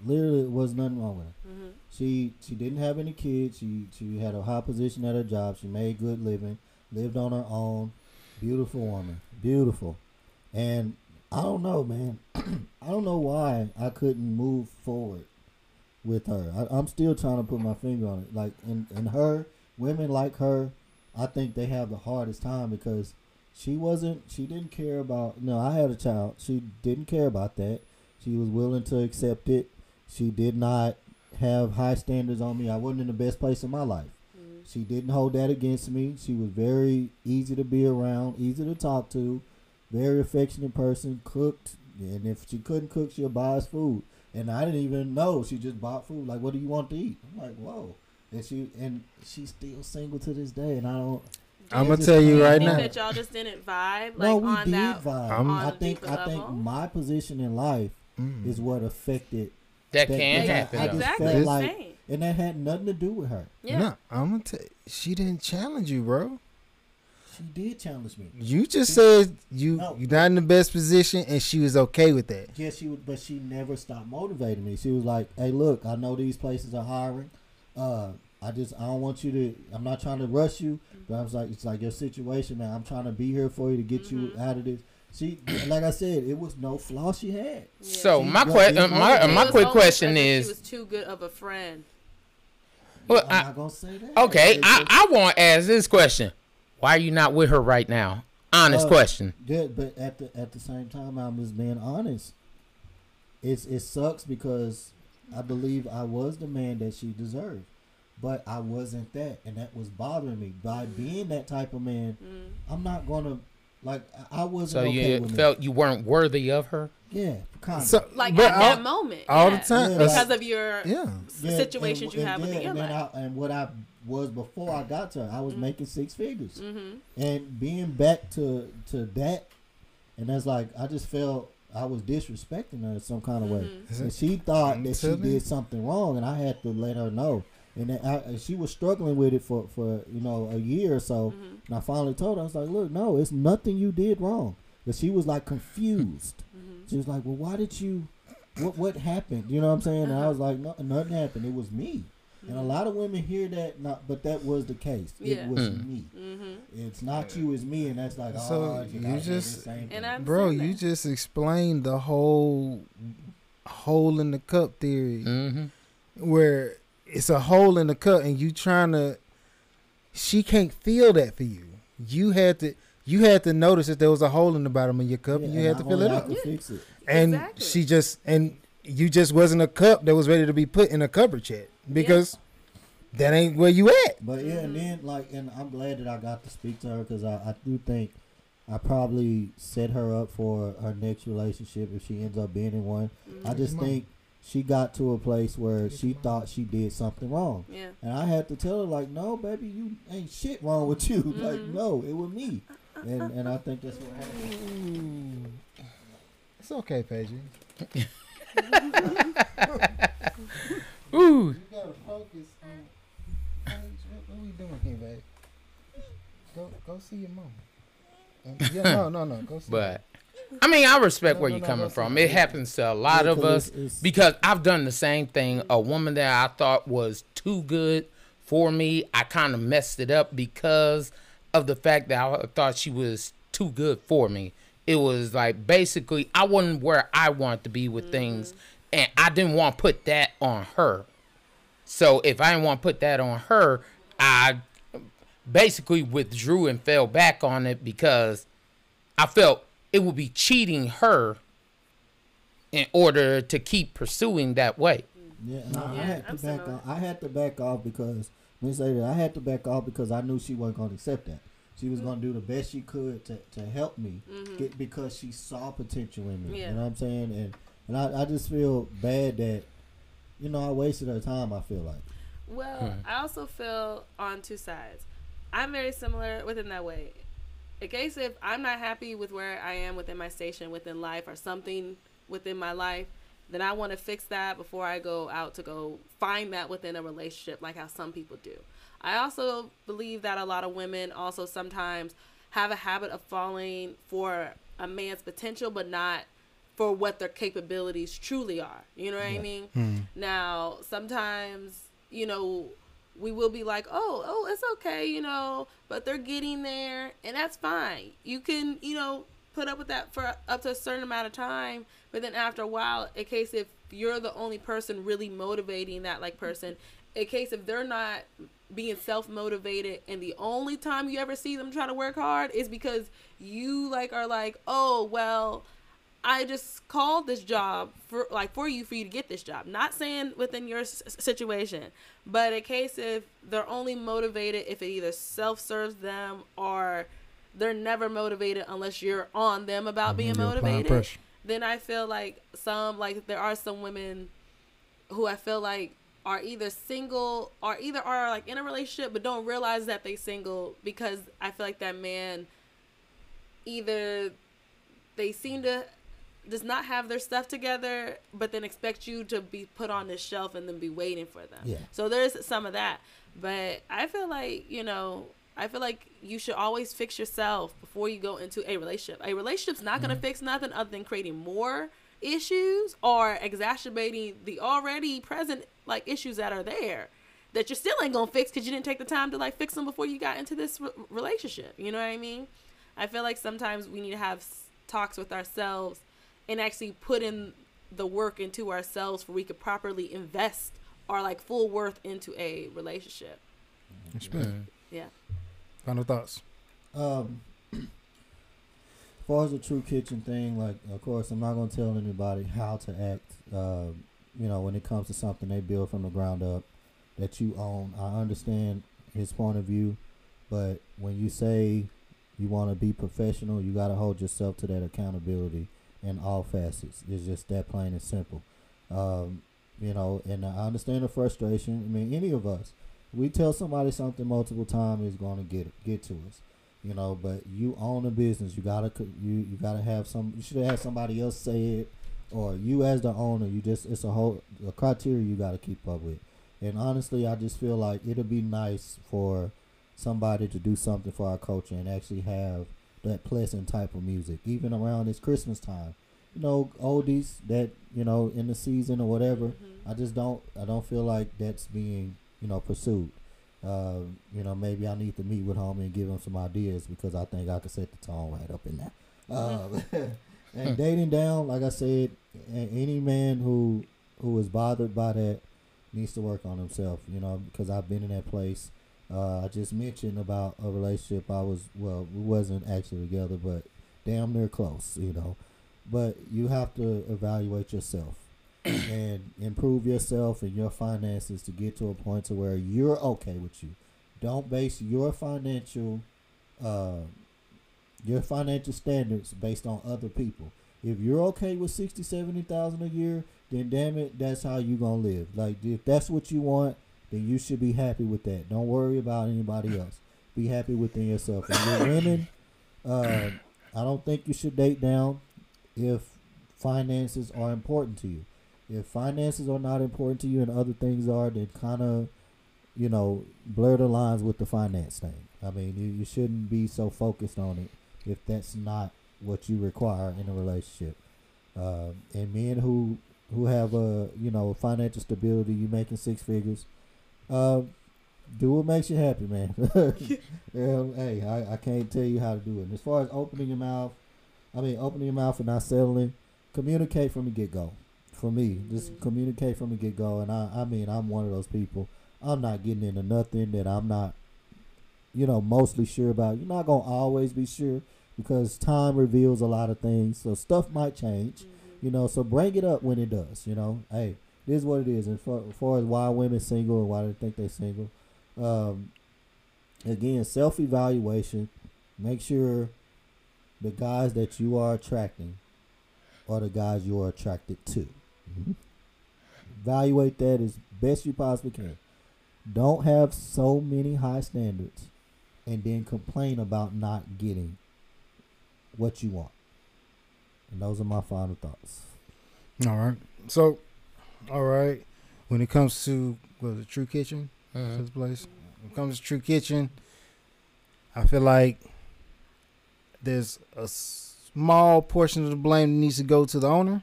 Literally, it was nothing wrong with her. She didn't have any kids. She had a high position at her job. She made good living. Lived on her own. Beautiful woman. Beautiful. And I don't know, man. I don't know why I couldn't move forward with her. I'm still trying to put my finger on it. Like, in her, women like her, I think they have the hardest time because she didn't care about, no, I had a child. She didn't care about that. She was willing to accept it. She did not have high standards on me. I wasn't in the best place in my life. She didn't hold that against me. She was very easy to be around, easy to talk to, very affectionate person, cooked. And if she couldn't cook, she'll buy us food. And I didn't even know. She just bought food. Like, what do you want to eat? I'm like, whoa. And she's still single to this day. And I don't. I'm gonna tell you right now that y'all just didn't vibe. No, we did vibe. I think my position in life is what affected. That can happen. Exactly. And that had nothing to do with her. Yeah. No, I'm gonna tell. She didn't challenge you, bro. She did challenge me. You just said you're not in the best position, and she was okay with that. Yeah, she would, but she never stopped motivating me. She was like, "Hey, look, I know these places are hiring. I don't want you to. I'm not trying to rush you, but I was like, it's like your situation, man. I'm trying to be here for you to get you out of this." She, like I said, it was no flaw she had. Yeah. So my quick question is: she was too good of a friend. Well, I'm not gonna say that. Okay, I want to ask this question. Why are you not with her right now? Honest question. Yeah, but at the same time, I'm just being honest. It sucks because I believe I was the man that she deserved, but I wasn't that, and that was bothering me. By being that type of man, I'm not gonna I wasn't. So okay with felt you weren't worthy of her. Yeah, kind of. So, that moment, all the time, because of your situations you have within your life, and what I was before I got to her. I was making six figures, and being back to that, and that's like I just felt I was disrespecting her in some kind of way. And she thought that she did something wrong, and I had to let her know. And she was struggling with it for a year or so. And I finally told her, I was like, "Look, no, it's nothing you did wrong." But she was like confused. She was like, "Well, why did you? What happened?" You know what I'm saying? And I was like, "No, nothing happened. It was me." And a lot of women hear that, but that was the case. Yeah. It was me. It's not you, it's me. And that's like, so you just, bro, you just explained the whole hole in the cup theory, where it's a hole in the cup, and you trying to. She can't feel that for you. You had to notice that there was a hole in the bottom of your cup, and you had to fill it up. Fix it. And she just you just wasn't a cup that was ready to be put in a cupboard yet, because that ain't where you at. But and then and I'm glad that I got to speak to her, because I do think I probably set her up for her next relationship if she ends up being in one. I just think she got to a place where she thought she did something wrong. Yeah. And I had to tell her, no, baby, you ain't shit wrong with you. No, it was me. And I think that's what happened. It's okay, Paige. Ooh. You gotta focus on Paige. What are we doing here, babe? Go see your mom. No. Go see her. I mean, I respect where you're coming from. It happens to a lot of us, because I've done the same thing. A woman that I thought was too good for me, I kind of messed it up because of the fact that I thought she was too good for me. It was like, basically, I wasn't where I wanted to be with things, and I didn't want to put that on her. So if I didn't want to put that on her, I basically withdrew and fell back on it, because I felt it would be cheating her in order to keep pursuing that way. Yeah, I had to back off because, I knew she wasn't going to accept that. She was going to do the best she could to help me, because she saw potential in me. Yeah. You know what I'm saying? And I just feel bad that, I wasted her time, I feel like. Well, I also feel on two sides. I'm very similar within that way. In case if I'm not happy with where I am within my station, within life, or something within my life, then I want to fix that before I go out to go find that within a relationship, like how some people do. I also believe that a lot of women also sometimes have a habit of falling for a man's potential, but not for what their capabilities truly are. You know what I mean? Now, sometimes, we will be like, oh, it's okay, but they're getting there, and that's fine. You can, put up with that for up to a certain amount of time, but then after a while, in case if you're the only person really motivating that person, in case if they're not being self-motivated, and the only time you ever see them try to work hard is because you are like, oh, well, I just called this job for you to get this job. Not saying within your situation, but in case if they're only motivated if it either self-serves them, or they're never motivated unless you're on them about being motivated. then I feel like some, like there are some women who I feel like are either single or either are like in a relationship but don't realize that they single, because I feel like that man, either they seem to does not have their stuff together, but then expect you to be put on this shelf and then be waiting for them. Yeah. So there's some of that. But I feel like, you know, I feel like you should always fix yourself before you go into a relationship. A relationship's not going to fix nothing other than creating more issues or exacerbating the already present, like, issues that are there that you still ain't going to fix because you didn't take the time to, like, fix them before you got into this relationship. You know what I mean? I feel like sometimes we need to have talks with ourselves and actually put in the work into ourselves where we could properly invest our, like, full worth into a relationship. Yeah. Final thoughts. As far as the True Kitchen thing, like, of course, I'm not going to tell anybody how to act, you know, when it comes to something they build from the ground up that you own. I understand his point of view, but when you say you want to be professional, you got to hold yourself to that accountability in all facets. It's just that plain and simple. You know, and I understand the frustration. I mean, any of us, we tell somebody something multiple times, it's going to get to us, you know. But you own a business, you gotta have some. You should have somebody else say it, or you as the owner. You just it's a criteria you gotta keep up with. And honestly, I just feel like it'll be nice for somebody to do something for our culture and actually have that pleasant type of music, even around this Christmas time. You know, oldies that, you know, in the season or whatever. Mm-hmm. I don't feel like that's being, you know, pursued. You know, maybe I need to meet with homie and give him some ideas, because I think I could set the tone right up in that. And dating down, like I said, any man who is bothered by that needs to work on himself, you know, because I've been in that place. I just mentioned about a relationship we wasn't actually together, but damn near close, you know. But you have to evaluate yourself and improve yourself and your finances to get to a point to where you're okay with you. Don't base your financial standards based on other people. If you're okay with $60,000-$70,000 a year, then damn it, that's how you gonna live. Like, if that's what you want, then you should be happy with that. Don't worry about anybody else. Be happy within yourself. If you're women, I don't think you should date down if finances are important to you. If finances are not important to you and other things are, then kind of, you know, blur the lines with the finance thing. I mean, you shouldn't be so focused on it if that's not what you require in a relationship. And men who have a, you know, financial stability, you making six figures, do what makes you happy, man. Hey, I can't tell you how to do it. And as far as opening your mouth and not settling, communicate from the get-go. For me, just communicate from the get-go. And I mean, I'm one of those people. I'm not getting into nothing that I'm not, you know, mostly sure about. You're not going to always be sure, because time reveals a lot of things. So stuff might change, you know. So bring it up when it does, you know. Hey, this is what it is. And as far as why women single and why they think they're single, again, self-evaluation. Make sure the guys that you are attracting are the guys you are attracted to. Evaluate that as best you possibly can. Don't have so many high standards and then complain about not getting what you want. And those are my final thoughts. All right. When it comes to the True Kitchen, this place. When it comes to True Kitchen, I feel like there's a small portion of the blame needs to go to the owner,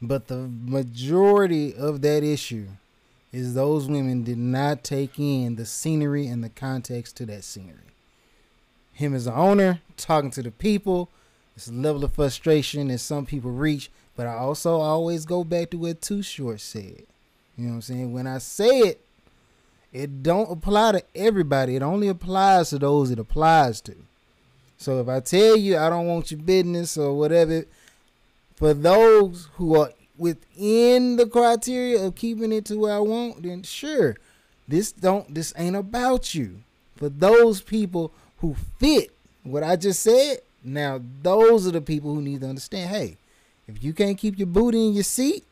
but the majority of that issue is those women did not take in the scenery and the context to that scenery. Him as the owner talking to the people, it's a level of frustration that some people reach, but I also always go back to what Too Short said. You know what I'm saying? When I say it, it don't apply to everybody. It only applies to those it applies to. So if I tell you I don't want your business or whatever, for those who are within the criteria of keeping it to where I want, then sure, this ain't about you. For those people who fit what I just said, now those are the people who need to understand, hey, If you can't keep your booty in your seat,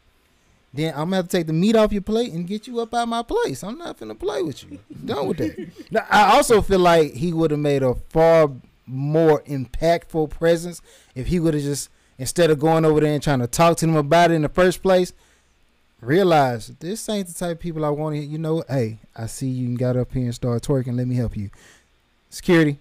then I'm gonna have to take the meat off your plate and get you up out of my place. I'm not finna play with you. Done with that. Now, I also feel like he would have made a far more impactful presence if he would have just, instead of going over there and trying to talk to them about it in the first place, realize this ain't the type of people I want to, you know, hey, I see you got up here and start twerking. Let me help you. Security,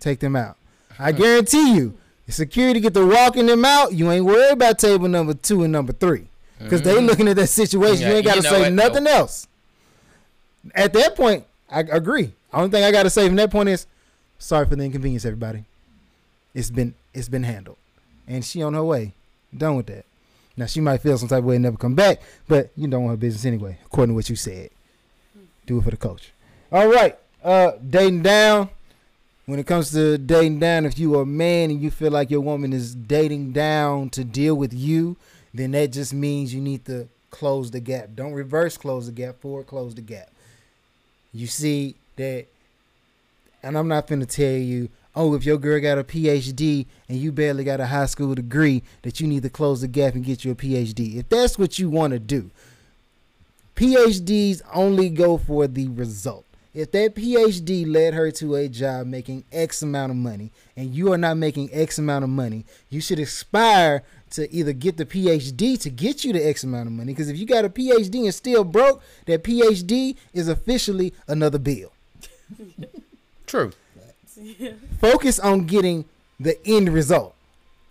take them out. I guarantee you, security get to walking them out. You ain't worried about table number 2 and number 3. Because they looking at that situation. Yeah, you ain't got to say nothing else. At that point, I agree. Only thing I got to say from that point is, sorry for the inconvenience, everybody. It's been handled. And she on her way. Done with that. Now, she might feel some type of way and never come back, but you don't want her business anyway, according to what you said. Do it for the coach. All right. Dating down. When it comes to dating down, if you are a man and you feel like your woman is dating down to deal with you, then that just means you need to close the gap. Don't reverse close the gap, forward close the gap. You see that, and I'm not finna tell you, oh, if your girl got a PhD and you barely got a high school degree, that you need to close the gap and get you a PhD. If that's what you want to do, PhDs only go for the result. If that PhD led her to a job making X amount of money and you are not making X amount of money, you should aspire to either get the PhD to get you the X amount of money, because if you got a PhD and still broke, that PhD is officially another bill. True. Yeah. Focus on getting the end result.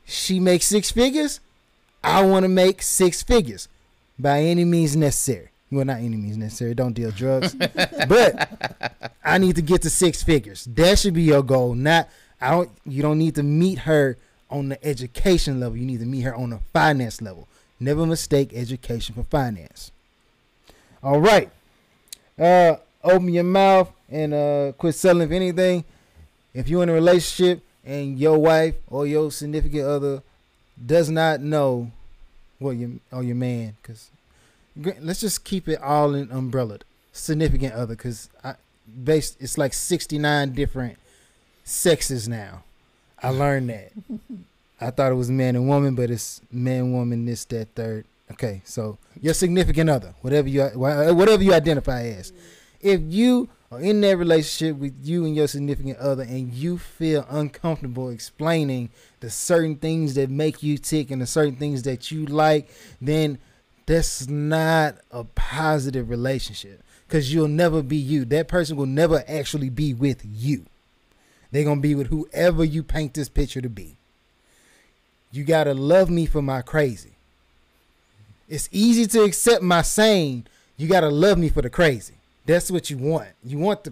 She makes 6 figures. I want to make 6 figures by any means necessary. Well, not any means necessary. Don't deal drugs. But I need to get to 6 figures. That should be your goal. Not you don't need to meet her on the education level. You need to meet her on the finance level. Never mistake education for finance. All right. Open your mouth and quit selling for anything. If you're in a relationship and your wife or your significant other does not know, well, your man, because let's just keep it all in umbrellaed. Significant other, because it's like 69 different sexes now. I learned that. I thought it was man and woman, but it's man, woman, this, that, third. Okay, so your significant other, whatever you identify as. If you are in that relationship with you and your significant other and you feel uncomfortable explaining the certain things that make you tick and the certain things that you like, then that's not a positive relationship, because you'll never be you. That person will never actually be with you. They're going to be with whoever you paint this picture to be. You got to love me for my crazy. It's easy to accept my saying, you got to love me for the crazy. That's what you want. You want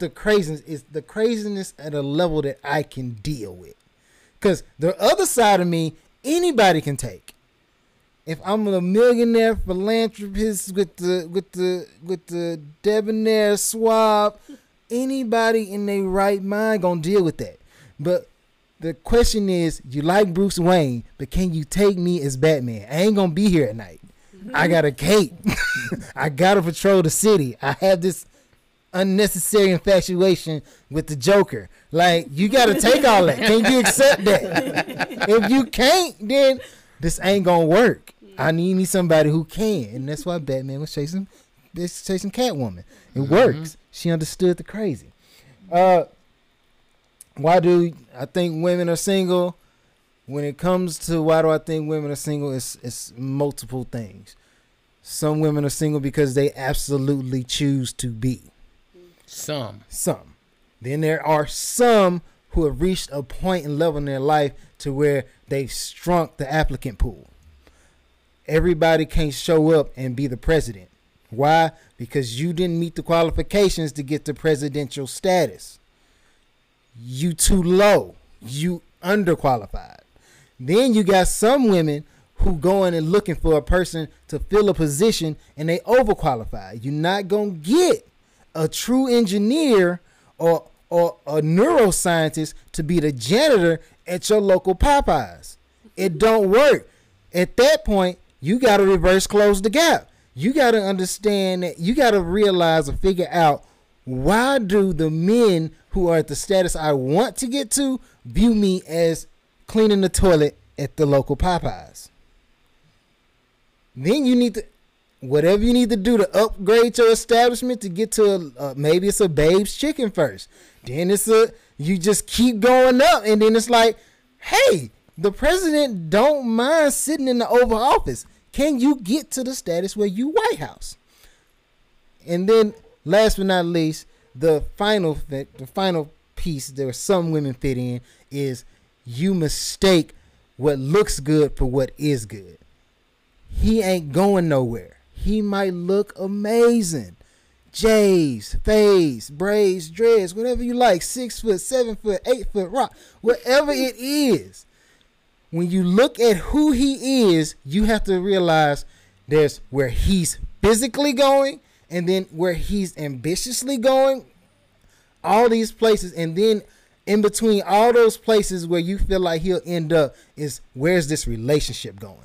the craziness. It's the craziness at a level that I can deal with. Because the other side of me, anybody can take. If I'm a millionaire philanthropist with the debonair suave, anybody in their right mind gonna deal with that. But the question is, you like Bruce Wayne, but can you take me as Batman? I ain't gonna be here at night. I got a cape. I gotta patrol the city. I have this unnecessary infatuation with the Joker. Like, you gotta take all that. Can you accept that? If you can't, then this ain't gonna work. I need me somebody who can, and that's why Batman was chasing Catwoman. It works. She understood the crazy. Why do I think women are single? When it comes to why do I think women are single, it's multiple things. Some women are single because they absolutely choose to be. Some. Then there are some who have reached a point and level in their life to where they've shrunk the applicant pool. Everybody can't show up and be the president. Why? Because you didn't meet the qualifications to get the presidential status. You too low. You underqualified. Then you got some women who going and looking for a person to fill a position and they overqualified. You're not going to get a true engineer or a neuroscientist to be the janitor at your local Popeyes. It don't work. At that point, you got to reverse close the gap. You got to understand that. You got to realize or figure out, why do the men who are at the status I want to get to view me as cleaning the toilet at the local Popeyes. Then you need to, whatever you need to do to upgrade your establishment to get to, maybe it's a Babe's Chicken first. Then it's a, you just keep going up. And then it's like, hey, the president don't mind sitting in the Oval Office. Can you get to the status where you White House? And then last but not least, the final piece there some women fit in is you mistake what looks good for what is good. He ain't going nowhere. He might look amazing. J's, fades, braids, dreads, whatever you like, 6 foot, 7 foot, 8 foot, rock, whatever it is. When you look at who he is, you have to realize there's where he's physically going and then where he's ambitiously going, all these places. And then in between all those places where you feel like he'll end up is where's this relationship going?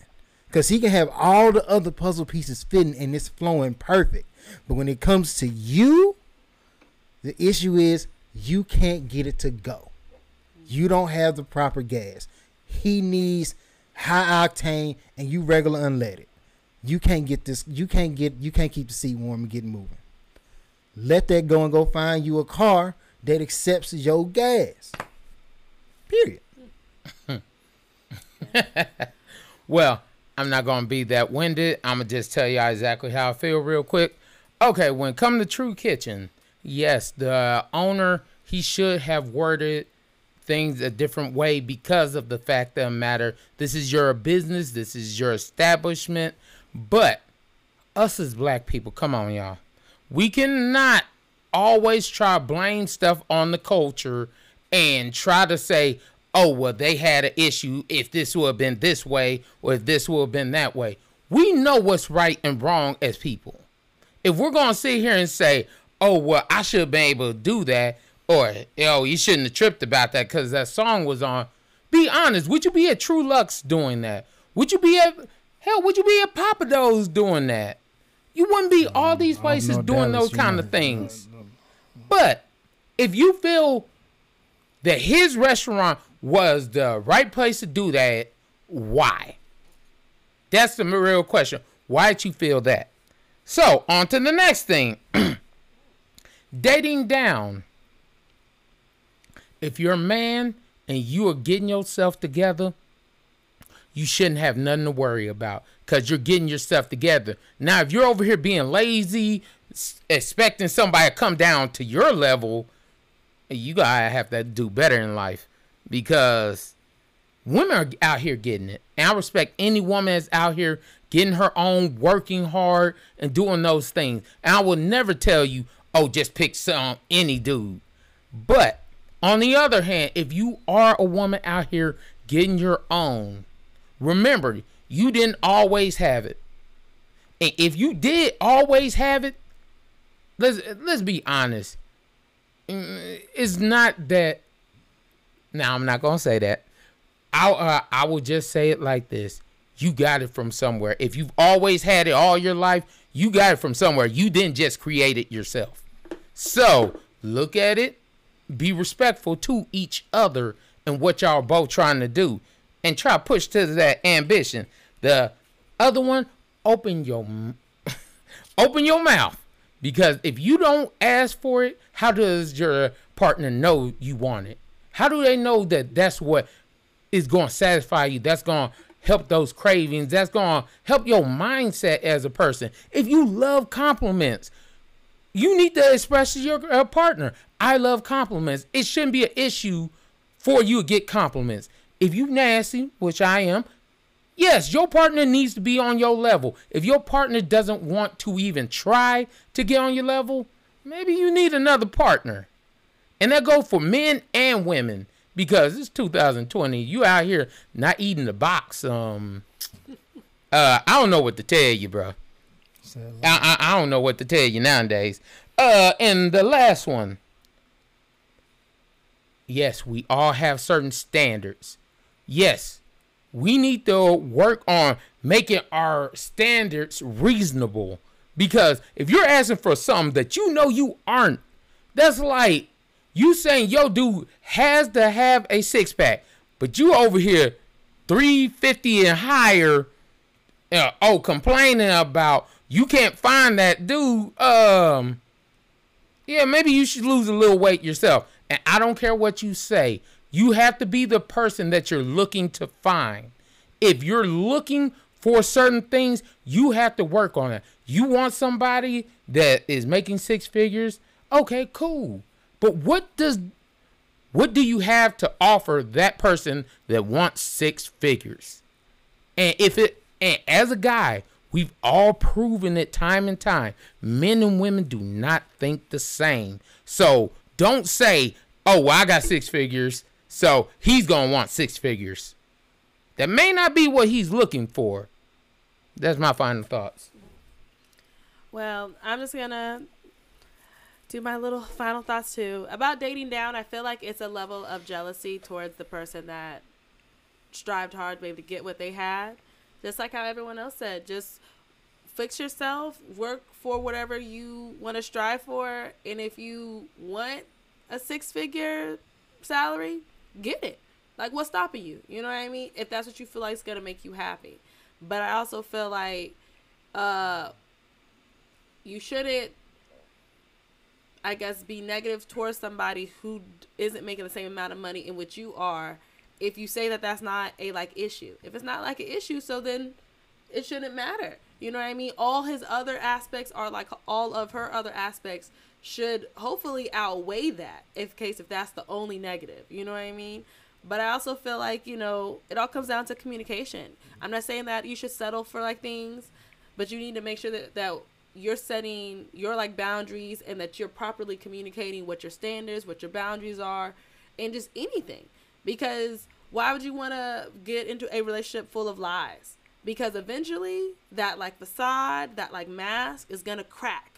Because he can have all the other puzzle pieces fitting and it's flowing perfect. But when it comes to you, the issue is you can't get it to go. You don't have the proper gas. He needs high octane and you regular unleaded. You can't get this. You can't keep the seat warm and get moving. Let that go and go find you a car that accepts your gas. Period. Well, I'm not going to be that winded. I'm going to just tell y'all exactly how I feel real quick. Okay, when it comes to True Kitchen, yes, the owner, he should have worded things a different way because of the fact of the matter. This is your business. This is your establishment. But us as black people, come on, y'all. We cannot always try to blame stuff on the culture and try to say, oh, well, they had an issue if this would have been this way or if this would have been that way. We know what's right and wrong as people. If we're going to sit here and say, oh, well, I should have been able to do that, or, oh, you shouldn't have tripped about that because that song was on. Be honest. Would you be at True Lux doing that? Would you be at, hell, would you be at Papa Do's doing that? You wouldn't be all these places doing those kind of things. But if you feel that his restaurant was the right place to do that, why? That's the real question. Why did you feel that? So, on to the next thing. Dating down. If you're a man and you are getting yourself together, you shouldn't have nothing to worry about because you're getting yourself together. Now, if you're over here being lazy, expecting somebody to come down to your level, you gotta have to do better in life because women are out here getting it. And I respect any woman that's out here getting her own, working hard, and doing those things. And I will never tell you, oh, just pick any dude. But on the other hand, if you are a woman out here getting your own, remember, you didn't always have it. And if you did always have it, let's be honest. It's not that. Now, I'm not going to say that. I will just say it like this. You got it from somewhere. If you've always had it all your life, you got it from somewhere. You didn't just create it yourself. So look at it. Be respectful to each other and what y'all both trying to do. And try to push to that ambition. The other one, open your mouth. Because if you don't ask for it, how does your partner know you want it? How do they know that that's what is going to satisfy you? That's going to help those cravings. That's going to help your mindset as a person. If you love compliments, you need to express to your partner, I love compliments. It shouldn't be an issue for you to get compliments. If you nasty, which I am, yes, your partner needs to be on your level. If your partner doesn't want to even try to get on your level, maybe you need another partner. And that goes for men and women because it's 2020. You out here not eating the box. I don't know what to tell you, bro. I don't know what to tell you nowadays. And the last one. Yes, we all have certain standards. Yes, we need to work on making our standards reasonable because if you're asking for something that you know you aren't, that's like you saying yo dude has to have a six pack, but you over here $350 and higher, complaining about you can't find that dude. Yeah, maybe you should lose a little weight yourself. And I don't care what you say. You have to be the person that you're looking to find. If you're looking for certain things, you have to work on it. You want somebody that is making six figures? Okay, cool. But what do you have to offer that person that wants six figures? And as a guy, we've all proven it time and time. Men and women do not think the same. So don't say, oh, well, I got six figures, so he's going to want six figures. That may not be what he's looking for. That's my final thoughts. Well, I'm just going to do my little final thoughts too. About dating down, I feel like it's a level of jealousy towards the person that strived hard maybe to get what they had. Just like how everyone else said, just fix yourself, work for whatever you want to strive for. And if you want a six-figure salary, get it. Like, what's stopping you? You know what I mean? If that's what you feel like is going to make you happy. But I also feel like you shouldn't, I guess, be negative towards somebody who isn't making the same amount of money in which you are. If you say that that's not a like issue, if it's not like an issue, so then it shouldn't matter. You know what I mean? All his other aspects are like all of her other aspects should hopefully outweigh that if that's the only negative, you know what I mean? But I also feel like, you know, it all comes down to communication. I'm not saying that you should settle for like things, but you need to make sure that you're setting your like boundaries and that you're properly communicating what your standards, what your boundaries are, and just anything. Because why would you want to get into a relationship full of lies? Because eventually that like facade, that like mask is going to crack.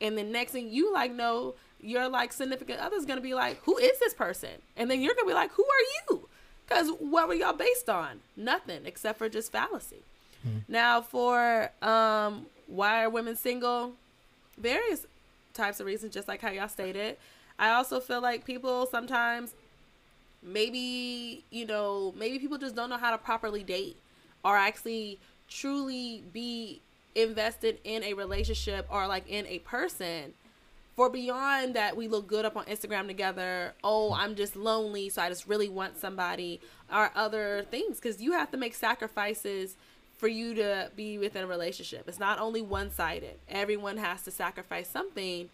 And the next thing you like know, your like significant other is going to be like, who is this person? And then you're going to be like, who are you? Because what were y'all based on? Nothing except for just fallacy. Mm-hmm. Now for why are women single? Various types of reasons, just like how y'all stated. I also feel like people sometimes... Maybe people just don't know how to properly date or actually truly be invested in a relationship or like in a person for beyond that. We look good up on Instagram together. Oh, I'm just lonely, so I just really want somebody or other things. Cause you have to make sacrifices for you to be within a relationship. It's not only one-sided. Everyone has to sacrifice something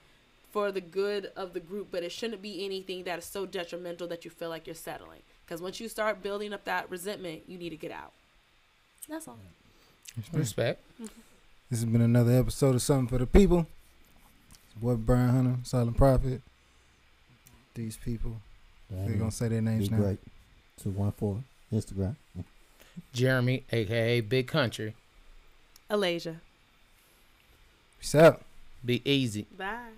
for the good of the group, but it shouldn't be anything that is so detrimental that you feel like you're settling. Because once you start building up that resentment, you need to get out. That's all. Respect. This has been another episode of Something for the People. It's your boy Brian Hunter, Silent Prophet. These people, they're going to say their names now. Great. 214, Instagram. Jeremy, a.k.a. Big Country. Alasia. Peace out. Be easy. Bye.